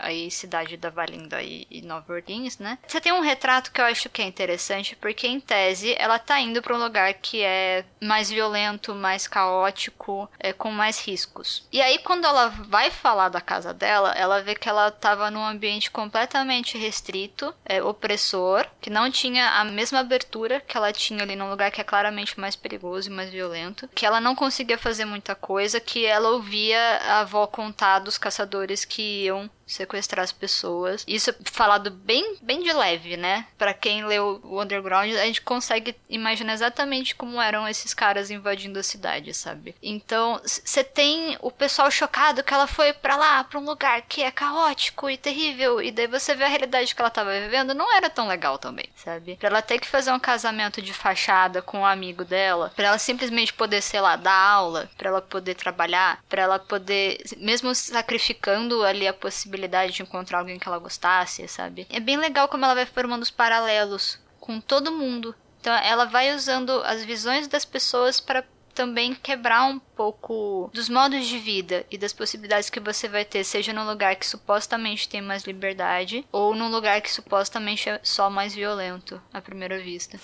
aí cidade da Valinda e, e Nova Orleans, né? Você tem um retrato que eu acho que é interessante, porque em tese ela tá indo pra um lugar que é mais violento, mais caótico, é, com mais riscos. E aí quando ela vai falar da casa dela, ela vê que ela tava num ambiente completamente restrito, é, opressor, que não tinha a mesma abertura que ela tinha ali num lugar que é claramente mais perigoso e mais violento, que ela não conseguia fazer muita coisa, que ela ouvia a avó contar dos caçadores que iam sequestrar as pessoas. Isso falado bem, bem de leve, né? Pra quem leu o Underground, a gente consegue imaginar exatamente como eram esses caras invadindo a cidade, sabe? Então, você tem o pessoal chocado que ela foi pra lá, pra um lugar que é caótico e terrível, e daí você vê a realidade que ela tava vivendo, não era tão legal também, sabe? Pra ela ter que fazer um casamento de fachada com um amigo dela, pra ela simplesmente poder, sei lá, dar aula, pra ela poder trabalhar, pra ela poder, mesmo sacrificando ali a possibilidade de encontrar alguém que ela gostasse, sabe? É bem legal como ela vai formando os paralelos com todo mundo. Então ela vai usando as visões das pessoas para também quebrar um pouco dos modos de vida e das possibilidades que você vai ter, seja num lugar que supostamente tem mais liberdade ou num lugar que supostamente é só mais violento à primeira vista.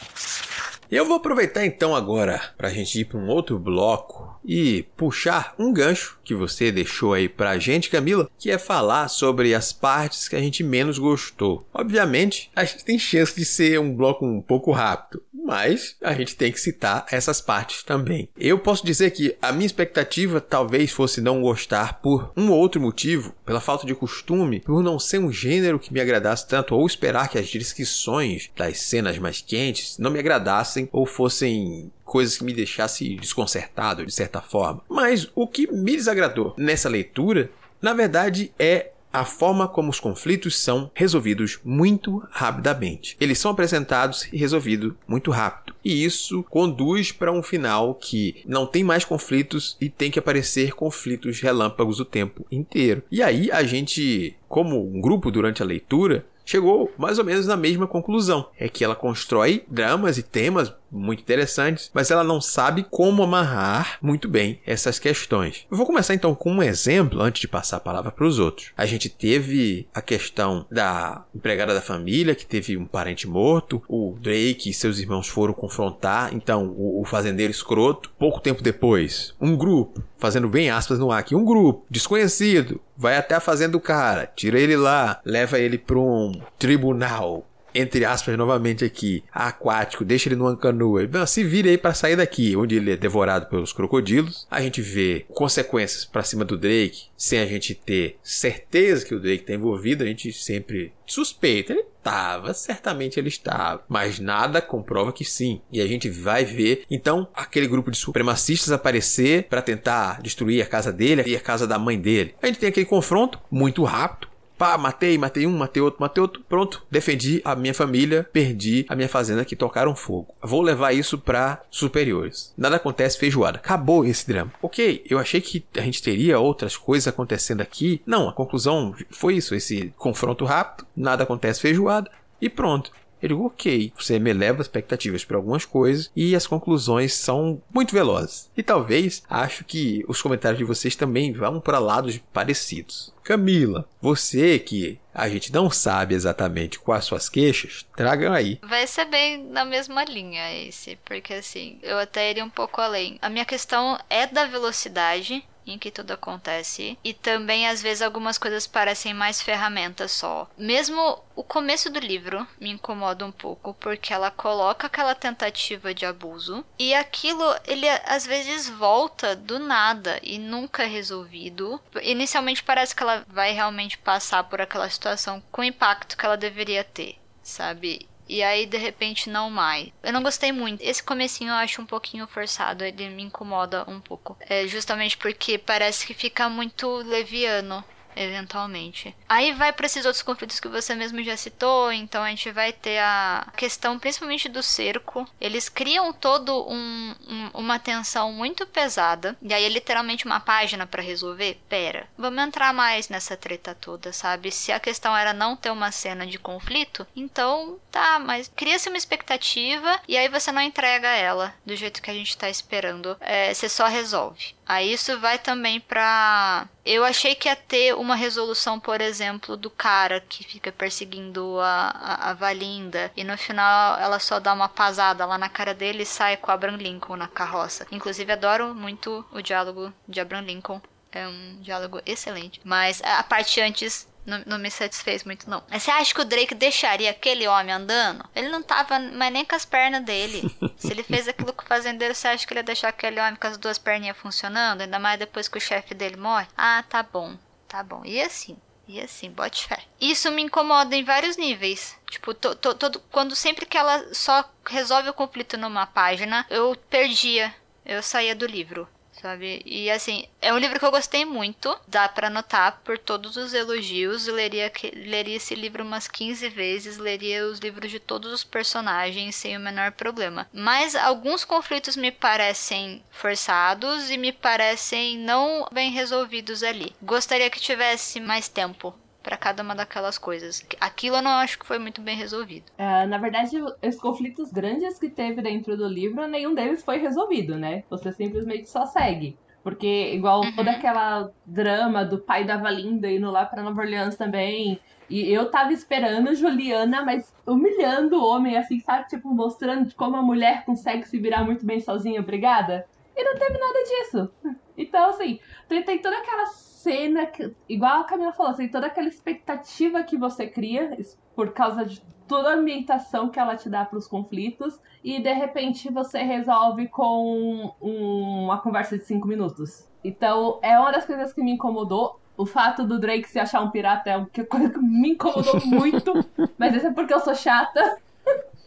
Eu vou aproveitar então agora pra gente ir para um outro bloco e puxar um gancho que você deixou aí pra gente, Camila, que é falar sobre as partes que a gente menos gostou. Obviamente, a gente tem chance de ser um bloco um pouco rápido, mas a gente tem que citar essas partes também. Eu posso dizer que a minha expectativa talvez fosse não gostar por um ou outro motivo, pela falta de costume, por não ser um gênero que me agradasse tanto, ou esperar que as descrições das cenas mais quentes não me agradassem ou fossem coisas que me deixassem desconcertado, de certa forma. Mas o que me desagradou nessa leitura, na verdade, é a forma como os conflitos são resolvidos muito rapidamente. Eles são apresentados e resolvidos muito rápido. E isso conduz para um final que não tem mais conflitos e tem que aparecer conflitos relâmpagos o tempo inteiro. E aí a gente, como um grupo durante a leitura, chegou mais ou menos na mesma conclusão. É que ela constrói dramas e temas muito interessantes, mas ela não sabe como amarrar muito bem essas questões. Eu vou começar então com um exemplo antes de passar a palavra para os outros. A gente teve a questão da empregada da família, que teve um parente morto, o Drake e seus irmãos foram confrontar, então o fazendeiro escroto. Pouco tempo depois, um grupo, fazendo bem aspas no ar aqui, um grupo desconhecido, vai até a fazenda do cara, tira ele lá, leva ele para um tribunal, entre aspas novamente aqui, aquático, deixa ele numa canoa, se vira aí para sair daqui, onde ele é devorado pelos crocodilos. A gente vê consequências para cima do Drake, sem a gente ter certeza que o Drake está envolvido, a gente sempre suspeita, ele estava, certamente ele estava, mas nada comprova que sim, e a gente vai ver então aquele grupo de supremacistas aparecer para tentar destruir a casa dele e a casa da mãe dele. A gente tem aquele confronto muito rápido. Pá, matei, matei um, matei outro, matei outro, pronto, defendi a minha família, perdi a minha fazenda que tocaram fogo. Vou levar isso pra superiores. Nada acontece, feijoada. Acabou esse drama. Ok, eu achei que a gente teria outras coisas acontecendo aqui. Não, a conclusão foi isso, esse confronto rápido, nada acontece, feijoada, e pronto. Eu digo, ok, você me eleva expectativas para algumas coisas e as conclusões são muito velozes. E talvez, acho que os comentários de vocês também vão para lados parecidos. Camila, você que a gente não sabe exatamente quais suas queixas, tragam aí. Vai ser bem na mesma linha esse, porque assim, eu até iria um pouco além. A minha questão é da velocidade em que tudo acontece. E também, às vezes, algumas coisas parecem mais ferramentas só. Mesmo o começo do livro me incomoda um pouco, porque ela coloca aquela tentativa de abuso. E aquilo, ele, às vezes, volta do nada e nunca é resolvido. Inicialmente, parece que ela vai realmente passar por aquela situação com o impacto que ela deveria ter, sabe? E aí, de repente, não mais. Eu não gostei muito. Esse comecinho eu acho um pouquinho forçado. Ele me incomoda um pouco. É justamente porque parece que fica muito leviano, eventualmente. Aí vai para esses outros conflitos que você mesmo já citou. Então, a gente vai ter a questão, principalmente, do cerco. Eles criam todo um, um, uma tensão muito pesada. E aí, é literalmente uma página para resolver. Pera, vamos entrar mais nessa treta toda, sabe? Se a questão era não ter uma cena de conflito, então, tá, mas cria-se uma expectativa e aí você não entrega ela do jeito que a gente tá esperando. É, você só resolve. Aí isso vai também pra... Eu achei que ia ter uma resolução, por exemplo, do cara que fica perseguindo a, a, a Valinda. E no final ela só dá uma pasada lá na cara dele e sai com a Abraham Lincoln na carroça. Inclusive adoro muito o diálogo de Abraham Lincoln. É um diálogo excelente. Mas a parte antes... Não, não me satisfez muito, não. Mas você acha que o Drake deixaria aquele homem andando? Ele não tava mais nem com as pernas dele. Se ele fez aquilo com o fazendeiro, você acha que ele ia deixar aquele homem com as duas perninhas funcionando? Ainda mais depois que o chefe dele morre? Ah, tá bom, tá bom. E assim... E assim, bote fé. Isso me incomoda em vários níveis. Tipo, to, to, to, quando sempre que ela só resolve o conflito numa página, eu perdia. Eu saía do livro, sabe? E assim, é um livro que eu gostei muito. Dá pra anotar por todos os elogios. Leria, leria esse livro umas quinze vezes. Leria os livros de todos os personagens sem o menor problema. Mas alguns conflitos me parecem forçados e me parecem não bem resolvidos ali. Gostaria que tivesse mais tempo pra cada uma daquelas coisas. Aquilo eu não acho que foi muito bem resolvido. Uh, na verdade, os conflitos grandes que teve dentro do livro, nenhum deles foi resolvido, né? Você simplesmente só segue. Porque igual uhum. toda aquela drama do pai da Valinda indo lá pra Nova Orleans também. E eu tava esperando Juliana, mas humilhando o homem, assim, sabe? Tipo, mostrando como a mulher consegue se virar muito bem sozinha, obrigada. E não teve nada disso. Então, assim, tem toda aquela cena, que, igual a Camila falou, tem toda aquela expectativa que você cria por causa de toda a ambientação que ela te dá para os conflitos e, de repente, você resolve com um, uma conversa de cinco minutos. Então, é uma das coisas que me incomodou. O fato do Drake se achar um pirata é uma coisa que me incomodou muito, mas isso é porque eu sou chata.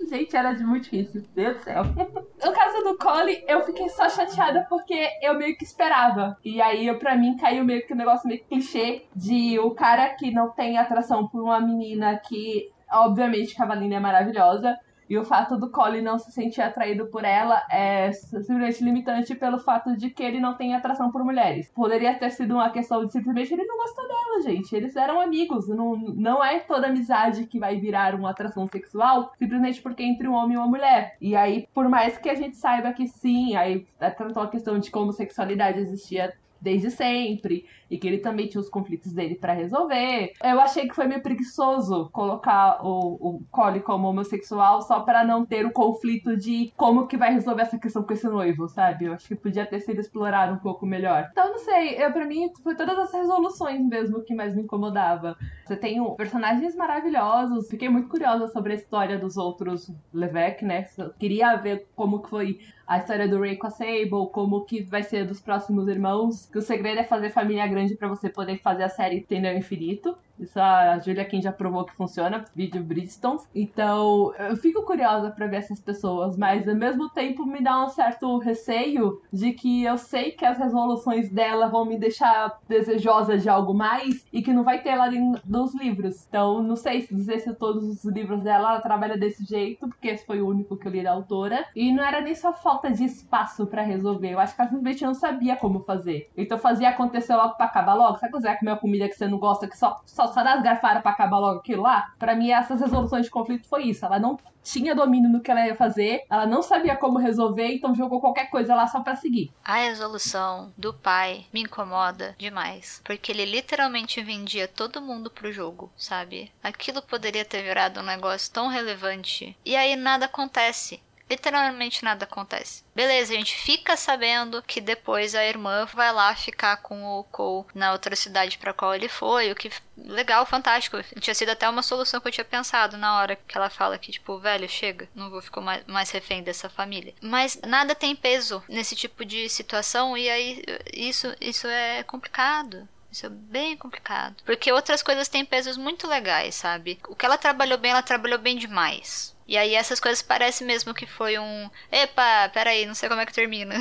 Gente, era muito difícil, meu Deus do céu. No caso do Cole, eu fiquei só chateada porque eu meio que esperava. E aí, eu, pra mim, caiu meio que um negócio meio clichê de o cara que não tem atração por uma menina que, obviamente, que a Valinda é maravilhosa. E o fato do Cole não se sentir atraído por ela é simplesmente limitante pelo fato de que ele não tem atração por mulheres. Poderia ter sido uma questão de simplesmente ele não gostou dela, gente. Eles eram amigos. Não, não é toda amizade que vai virar uma atração sexual simplesmente porque é entre um homem e uma mulher. E aí, por mais que a gente saiba que sim, aí tratou a questão de como sexualidade existia desde sempre, e que ele também tinha os conflitos dele pra resolver. Eu achei que foi meio preguiçoso colocar o, o Cole como homossexual só pra não ter o conflito de como que vai resolver essa questão com esse noivo, sabe? Eu acho que podia ter sido explorado um pouco melhor. Então, não sei, eu, pra mim foi todas as resoluções mesmo que mais me incomodava. Você tem personagens maravilhosos, fiquei muito curiosa sobre a história dos outros Leveque, né? Queria ver como que foi a história do Ray com a Sable, como que vai ser dos próximos irmãos, que o segredo é fazer família grande pra você poder fazer a série Tendão Infinito. Isso a Julia Kim já provou que funciona, vídeo Bridgerton. Então, eu fico curiosa pra ver essas pessoas, mas ao mesmo tempo me dá um certo receio de que eu sei que as resoluções dela vão me deixar desejosa de algo mais e que não vai ter lá dentro dos livros. Então, não sei se dizer se todos os livros dela ela trabalha desse jeito, porque esse foi o único que eu li da autora. E não era nem só falta de espaço pra resolver, eu acho que ela simplesmente não sabia como fazer. Então, fazia acontecer logo pra acabar logo. Sabe quando você vai comer uma comida que você não gosta, que só... só só das garfadas pra acabar logo aquilo lá? Pra mim, essas resoluções de conflito foi isso. Ela não tinha domínio no que ela ia fazer, ela não sabia como resolver, então jogou qualquer coisa lá só pra seguir. A resolução do pai me incomoda demais, porque ele literalmente vendia todo mundo pro jogo, sabe? Aquilo poderia ter virado um negócio tão relevante. E aí nada acontece. Literalmente nada acontece. Beleza, a gente fica sabendo que depois a irmã vai lá ficar com o Cole na outra cidade pra qual ele foi, o que legal, fantástico. Tinha sido até uma solução que eu tinha pensado na hora que ela fala que, tipo, velho, chega, não vou ficar mais, mais refém dessa família. Mas nada tem peso nesse tipo de situação e aí isso, isso é complicado. Isso é bem complicado. Porque outras coisas têm pesos muito legais, sabe? O que ela trabalhou bem, ela trabalhou bem demais. E aí essas coisas parecem mesmo que foi um... Epa, peraí, não sei como é que termina.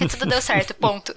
E tudo deu certo, ponto.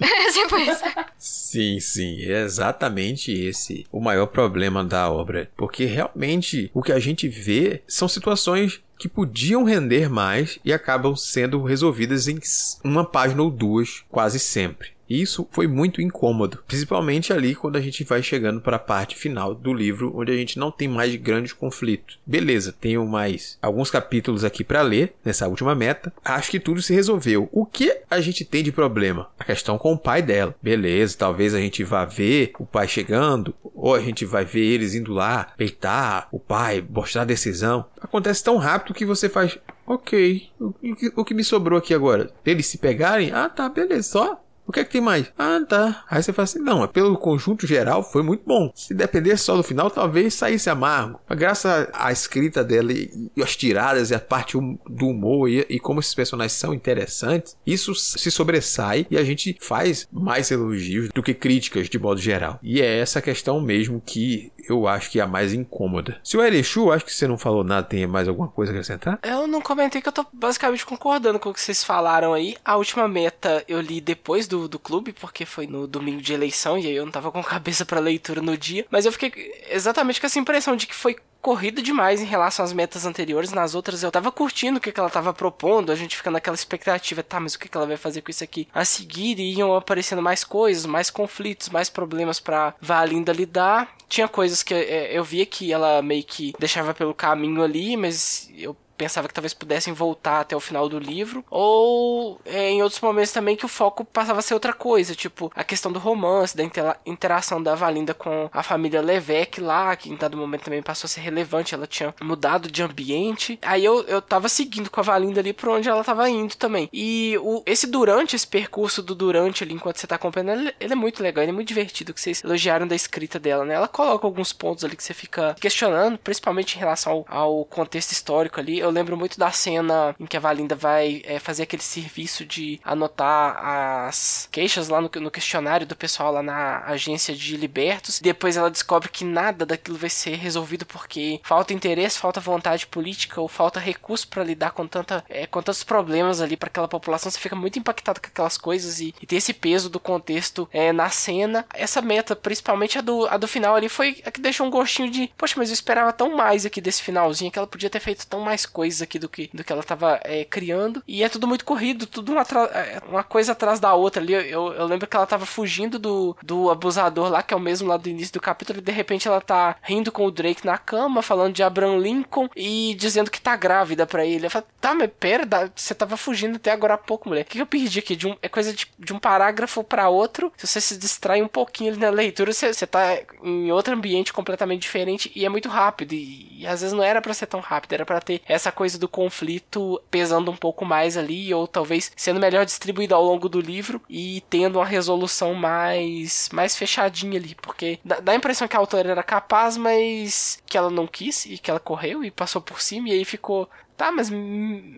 Sim, sim, é exatamente esse o maior problema da obra. Porque realmente o que a gente vê são situações que podiam render mais e acabam sendo resolvidas em uma página ou duas quase sempre. E isso foi muito incômodo, principalmente ali quando a gente vai chegando para a parte final do livro, onde a gente não tem mais grandes conflitos. Beleza, tenho mais alguns capítulos aqui para ler, nessa última meta. Acho que tudo se resolveu. O que a gente tem de problema? A questão com o pai dela. Beleza, talvez a gente vá ver o pai chegando, ou a gente vai ver eles indo lá, peitar o pai, mostrar a decisão. Acontece tão rápido que você faz, ok, o que, o que me sobrou aqui agora? Eles se pegarem? Ah, tá, beleza, só... O que é que tem mais? Ah, tá. Aí você fala assim, não, é pelo conjunto geral foi muito bom. Se dependesse só do final, talvez saísse amargo. Mas graças à escrita dela e, e as tiradas e a parte do humor e, e como esses personagens são interessantes, isso se sobressai e a gente faz mais elogios do que críticas de modo geral. E é essa questão mesmo que eu acho que é a mais incômoda. Se o Airechu, acho que você não falou nada, tem mais alguma coisa a acrescentar? Eu não comentei que eu tô basicamente concordando com o que vocês falaram aí. A última meta eu li depois do, do clube, porque foi no domingo de eleição, e aí eu não tava com cabeça pra leitura no dia. Mas eu fiquei exatamente com essa impressão de que foi corrido demais em relação às metas anteriores. Nas outras eu tava curtindo o que, que ela tava propondo, a gente fica naquela expectativa, tá, mas o que, que ela vai fazer com isso aqui a seguir, e iam aparecendo mais coisas, mais conflitos, mais problemas pra Valinda lidar. Tinha coisas que eu via que ela meio que deixava pelo caminho ali, mas eu pensava que talvez pudessem voltar até o final do livro, ou é, em outros momentos também que o foco passava a ser outra coisa, tipo a questão do romance, da intera- interação da Valinda com a família Leveque lá, que em dado momento também passou a ser relevante, ela tinha mudado de ambiente. Aí eu, eu tava seguindo com a Valinda ali por onde ela tava indo também, e o, esse durante, esse percurso do durante ali, enquanto você tá acompanhando, ele, ele é muito legal, ele é muito divertido, que vocês elogiaram da escrita dela, né? Ela coloca alguns pontos ali que você fica questionando, principalmente em relação ao, ao contexto histórico ali. Eu lembro muito da cena em que a Valinda vai é, fazer aquele serviço de anotar as queixas lá no, no questionário do pessoal lá na agência de libertos. Depois ela descobre que nada daquilo vai ser resolvido porque falta interesse, falta vontade política ou falta recurso pra lidar com, tanta, é, com tantos problemas ali pra aquela população. Você fica muito impactado com aquelas coisas e, e tem esse peso do contexto é, na cena. Essa meta, principalmente a do, a do final ali, foi a que deixou um gostinho de, poxa, mas eu esperava tão mais aqui desse finalzinho, que ela podia ter feito tão mais coisas aqui do que, do que ela tava é, criando. E é tudo muito corrido, tudo uma, tra- uma coisa atrás da outra ali. Eu, eu lembro que ela tava fugindo do, do abusador lá, que é o mesmo lá do início do capítulo, e de repente ela tá rindo com o Drake na cama, falando de Abraham Lincoln e dizendo que tá grávida pra ele. Eu falo, tá, mas pera, você tava fugindo até agora há pouco, mulher. O que eu perdi aqui? De um, é coisa de, de um parágrafo pra outro. Se você se distrai um pouquinho ali na leitura, você, você tá em outro ambiente completamente diferente, e é muito rápido. E, e às vezes não era pra ser tão rápido, era pra ter essa coisa do conflito pesando um pouco mais ali, ou talvez sendo melhor distribuído ao longo do livro e tendo uma resolução mais, mais fechadinha ali, porque dá, dá a impressão que a autora era capaz, mas que ela não quis, e que ela correu e passou por cima, e aí ficou, tá, mas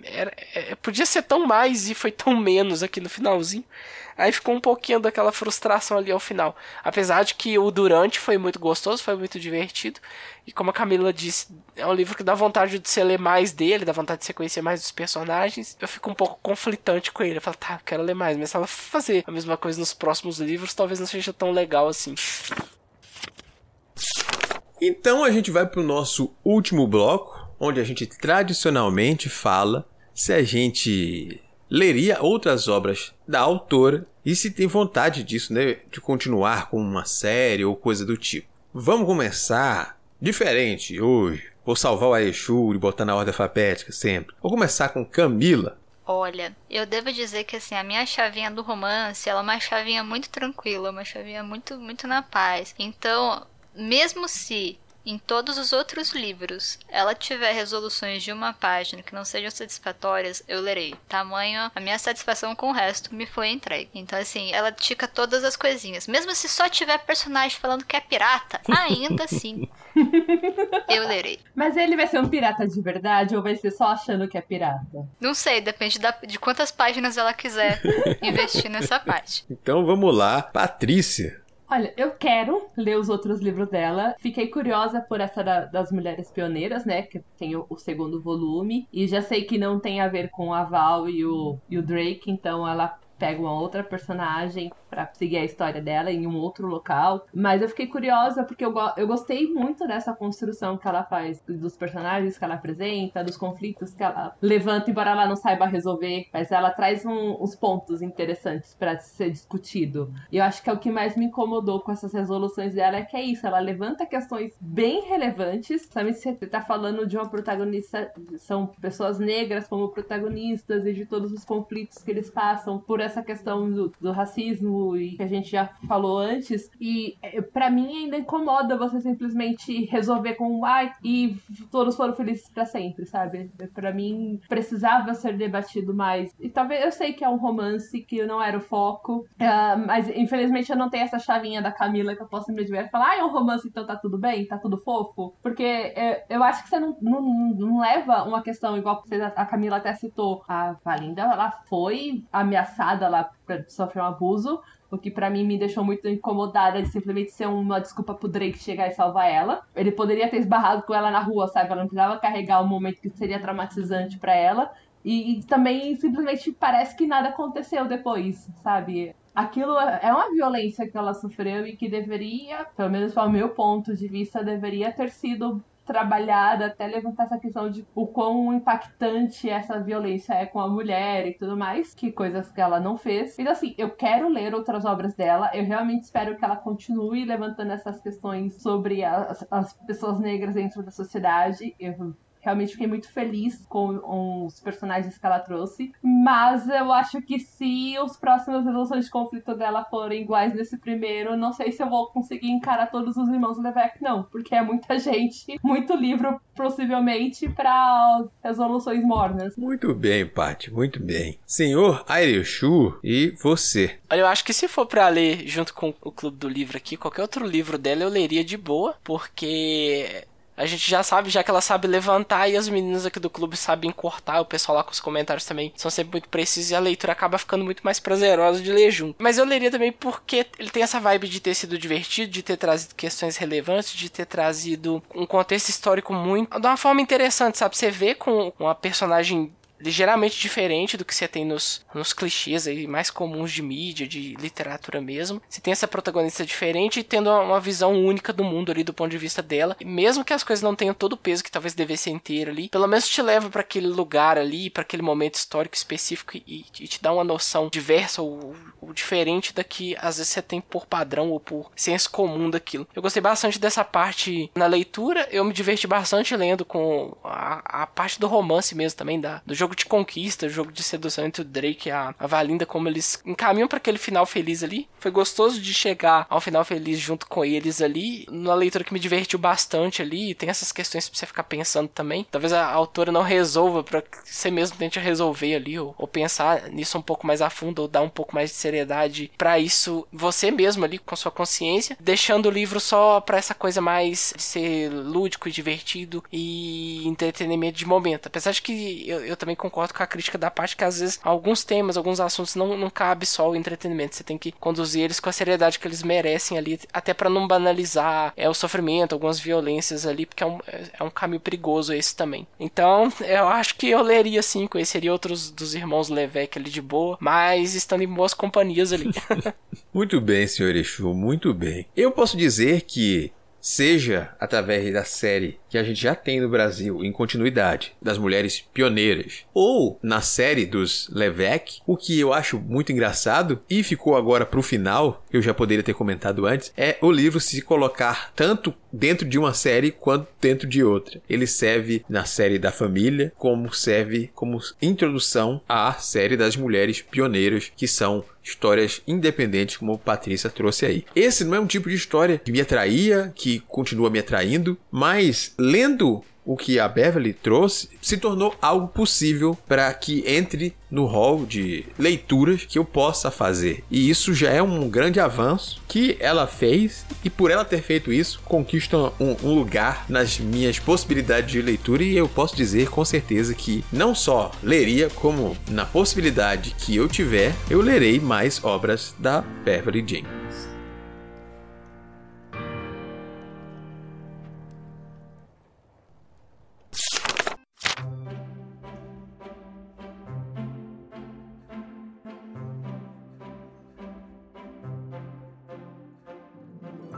era, é, podia ser tão mais e foi tão menos aqui no finalzinho. Aí ficou um pouquinho daquela frustração ali ao final. Apesar de que o durante foi muito gostoso, foi muito divertido. E como a Camila disse, é um livro que dá vontade de você ler mais dele, dá vontade de você conhecer mais dos personagens. Eu fico um pouco conflitante com ele. Eu falo, tá, eu quero ler mais. Mas se ela fazer a mesma coisa nos próximos livros, talvez não seja tão legal assim. Então a gente vai pro nosso último bloco, onde a gente tradicionalmente fala se a gente leria outras obras da autora e se tem vontade disso, né, de continuar com uma série ou coisa do tipo. Vamos começar diferente hoje. Vou salvar o Airechu e botar na ordem alfabética sempre. Vou começar com Camila. Olha, eu devo dizer que assim, a minha chavinha do romance, ela é uma chavinha muito tranquila, uma chavinha muito, muito na paz. Então, mesmo se em todos os outros livros ela tiver resoluções de uma página que não sejam satisfatórias, eu lerei. Tamanho, a minha satisfação com o resto me foi entregue. Então, assim, ela tica todas as coisinhas. Mesmo se só tiver personagem falando que é pirata, ainda assim, eu lerei. Mas ele vai ser um pirata de verdade ou vai ser só achando que é pirata? Não sei, depende da, de quantas páginas ela quiser investir nessa parte. Então, vamos lá. Patrícia. Olha, eu quero ler os outros livros dela. Fiquei curiosa por essa da, das Mulheres Pioneiras, né? Que tem o, o segundo volume. E já sei que não tem a ver com a Val e o, e o Drake. Então ela pega uma outra personagem pra seguir a história dela em um outro local. Mas eu fiquei curiosa porque eu, go- eu gostei muito dessa construção que ela faz, dos personagens que ela apresenta, dos conflitos que ela levanta, embora ela não saiba resolver. Mas ela traz um, uns pontos interessantes pra ser discutido. E eu acho que é o que mais me incomodou com essas resoluções dela é que é isso. Ela levanta questões bem relevantes. Sabe, você tá falando de uma protagonista, são pessoas negras como protagonistas e de todos os conflitos que eles passam por essa questão do, do racismo, tempo e que a gente já falou antes, e pra mim ainda incomoda você simplesmente resolver com ai, e todos foram felizes pra sempre, sabe? Pra mim precisava ser debatido mais, e talvez, eu sei que é um romance que não era o foco, uh, mas infelizmente eu não tenho essa chavinha da Camila que eu posso me divertir e falar, ah, é um romance, então tá tudo bem, tá tudo fofo, porque uh, eu acho que você não, não, não leva uma questão igual que a Camila até citou, a Valinda, ela foi ameaçada lá pra sofrer um abuso, o que pra mim me deixou muito incomodada de simplesmente ser uma desculpa pro Drake chegar e salvar ela. Ele poderia ter esbarrado com ela na rua, sabe? Ela não precisava carregar um momento que seria traumatizante pra ela. E, e também simplesmente parece que nada aconteceu depois, sabe? Aquilo é uma violência que ela sofreu e que deveria, pelo menos ao meu ponto de vista, deveria ter sido trabalhada, até levantar essa questão de o quão impactante essa violência é com a mulher e tudo mais, que coisas que ela não fez. Então assim, eu quero ler outras obras dela, eu realmente espero que ela continue levantando essas questões sobre as, as pessoas negras dentro da sociedade. Eu realmente fiquei muito feliz com os personagens que ela trouxe, mas eu acho que se os próximos resoluções de conflito dela forem iguais nesse primeiro, não sei se eu vou conseguir encarar todos os irmãos Leveque, não, porque é muita gente, muito livro, possivelmente, para resoluções mornas. Muito bem, Paty, muito bem. Senhor Airechu, e você? Olha, eu acho que se for para ler junto com o Clube do Livro aqui, qualquer outro livro dela eu leria de boa, porque a gente já sabe, já que ela sabe levantar, e as meninas aqui do clube sabem cortar, o pessoal lá com os comentários também são sempre muito precisos, e a leitura acaba ficando muito mais prazerosa de ler junto. Mas eu leria também porque ele tem essa vibe de ter sido divertido, de ter trazido questões relevantes, de ter trazido um contexto histórico muito, de uma forma interessante, sabe? Você vê com uma personagem ligeiramente diferente do que você tem nos, nos clichês aí mais comuns de mídia, de literatura mesmo. Você tem essa protagonista diferente e tendo uma, uma visão única do mundo ali do ponto de vista dela. E mesmo que as coisas não tenham todo o peso que talvez devesse inteiro ali, pelo menos te leva para aquele lugar ali, para aquele momento histórico específico e, e te dá uma noção diversa ou, ou diferente da que às vezes você tem por padrão ou por senso comum daquilo. Eu gostei bastante dessa parte na leitura, eu me diverti bastante lendo com a, a parte do romance mesmo também, da, do jogo de conquista, o jogo de sedução entre o Drake e a, a Valinda, como eles encaminham para aquele final feliz ali. Foi gostoso de chegar ao final feliz junto com eles ali, numa leitura que me divertiu bastante ali, e tem essas questões pra você ficar pensando também. Talvez a, a autora não resolva, pra você mesmo tente resolver ali, ou, ou pensar nisso um pouco mais a fundo, ou dar um pouco mais de seriedade pra isso você mesmo ali, com sua consciência, deixando o livro só pra essa coisa mais de ser lúdico e divertido e entretenimento de momento. Apesar de que eu, eu também concordo com a crítica da parte que às vezes alguns temas, alguns assuntos não, não cabe só o entretenimento, você tem que conduzir eles com a seriedade que eles merecem ali, até pra não banalizar é, o sofrimento, algumas violências ali, porque é um, é um caminho perigoso esse também. Então eu acho que eu leria sim, conheceria outros dos irmãos Leveque ali de boa, mas estando em boas companhias ali. Muito bem, senhor Exu, muito bem. Eu posso dizer que, seja através da série que a gente já tem no Brasil, em continuidade, das Mulheres Pioneiras, ou na série dos Leveque, o que eu acho muito engraçado, e ficou agora pro final, eu já poderia ter comentado antes, é o livro se colocar tanto dentro de uma série quanto dentro de outra. Ele serve na série da família, como serve como introdução à série das Mulheres Pioneiras, que são histórias independentes, como a Patrícia trouxe aí. Esse não é um tipo de história que me atraía, que continua me atraindo, mas lendo o que a Beverly trouxe, se tornou algo possível para que entre no hall de leituras que eu possa fazer. E isso já é um grande avanço que ela fez, e por ela ter feito isso, conquista um, um lugar nas minhas possibilidades de leitura, e eu posso dizer com certeza que não só leria, como na possibilidade que eu tiver, eu lerei mais obras da Beverly Jenkins.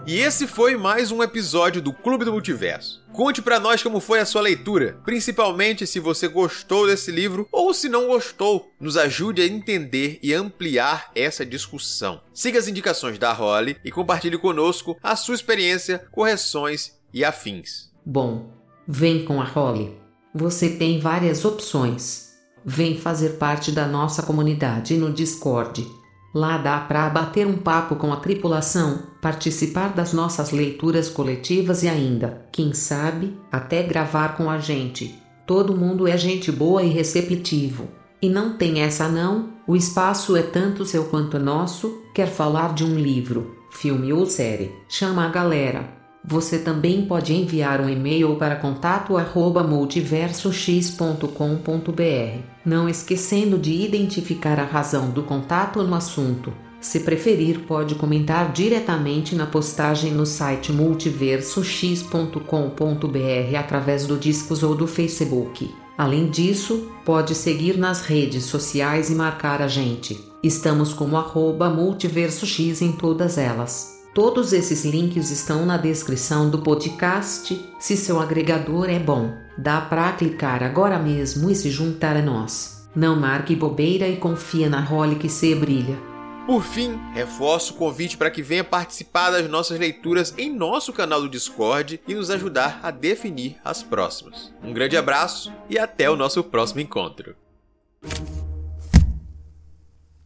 E esse foi mais um episódio do Clube do Multiverso. Conte pra nós como foi a sua leitura, principalmente se você gostou desse livro ou se não gostou. Nos ajude a entender e ampliar essa discussão. Siga as indicações da Holly e compartilhe conosco a sua experiência, correções e afins. Bom, vem com a Holly. Você tem várias opções. Vem fazer parte da nossa comunidade no Discord. Lá dá para bater um papo com a tripulação, participar das nossas leituras coletivas e ainda, quem sabe, até gravar com a gente. Todo mundo é gente boa e receptivo. E não tem essa não, o espaço é tanto seu quanto nosso. Quer falar de um livro, filme ou série? Chama a galera. Você também pode enviar um e-mail para contato arroba multiverso x ponto com ponto br, não esquecendo de identificar a razão do contato no assunto. Se preferir, pode comentar diretamente na postagem no site multiverso x ponto com ponto br através do Discos ou do Facebook. Além disso, pode seguir nas redes sociais e marcar a gente. Estamos como arroba multiversox em todas elas. Todos esses links estão na descrição do podcast, se seu agregador é bom. Dá pra clicar agora mesmo e se juntar a nós. Não marque bobeira e confia na role que se brilha. Por fim, reforço o convite para que venha participar das nossas leituras em nosso canal do Discord e nos ajudar a definir as próximas. Um grande abraço e até o nosso próximo encontro.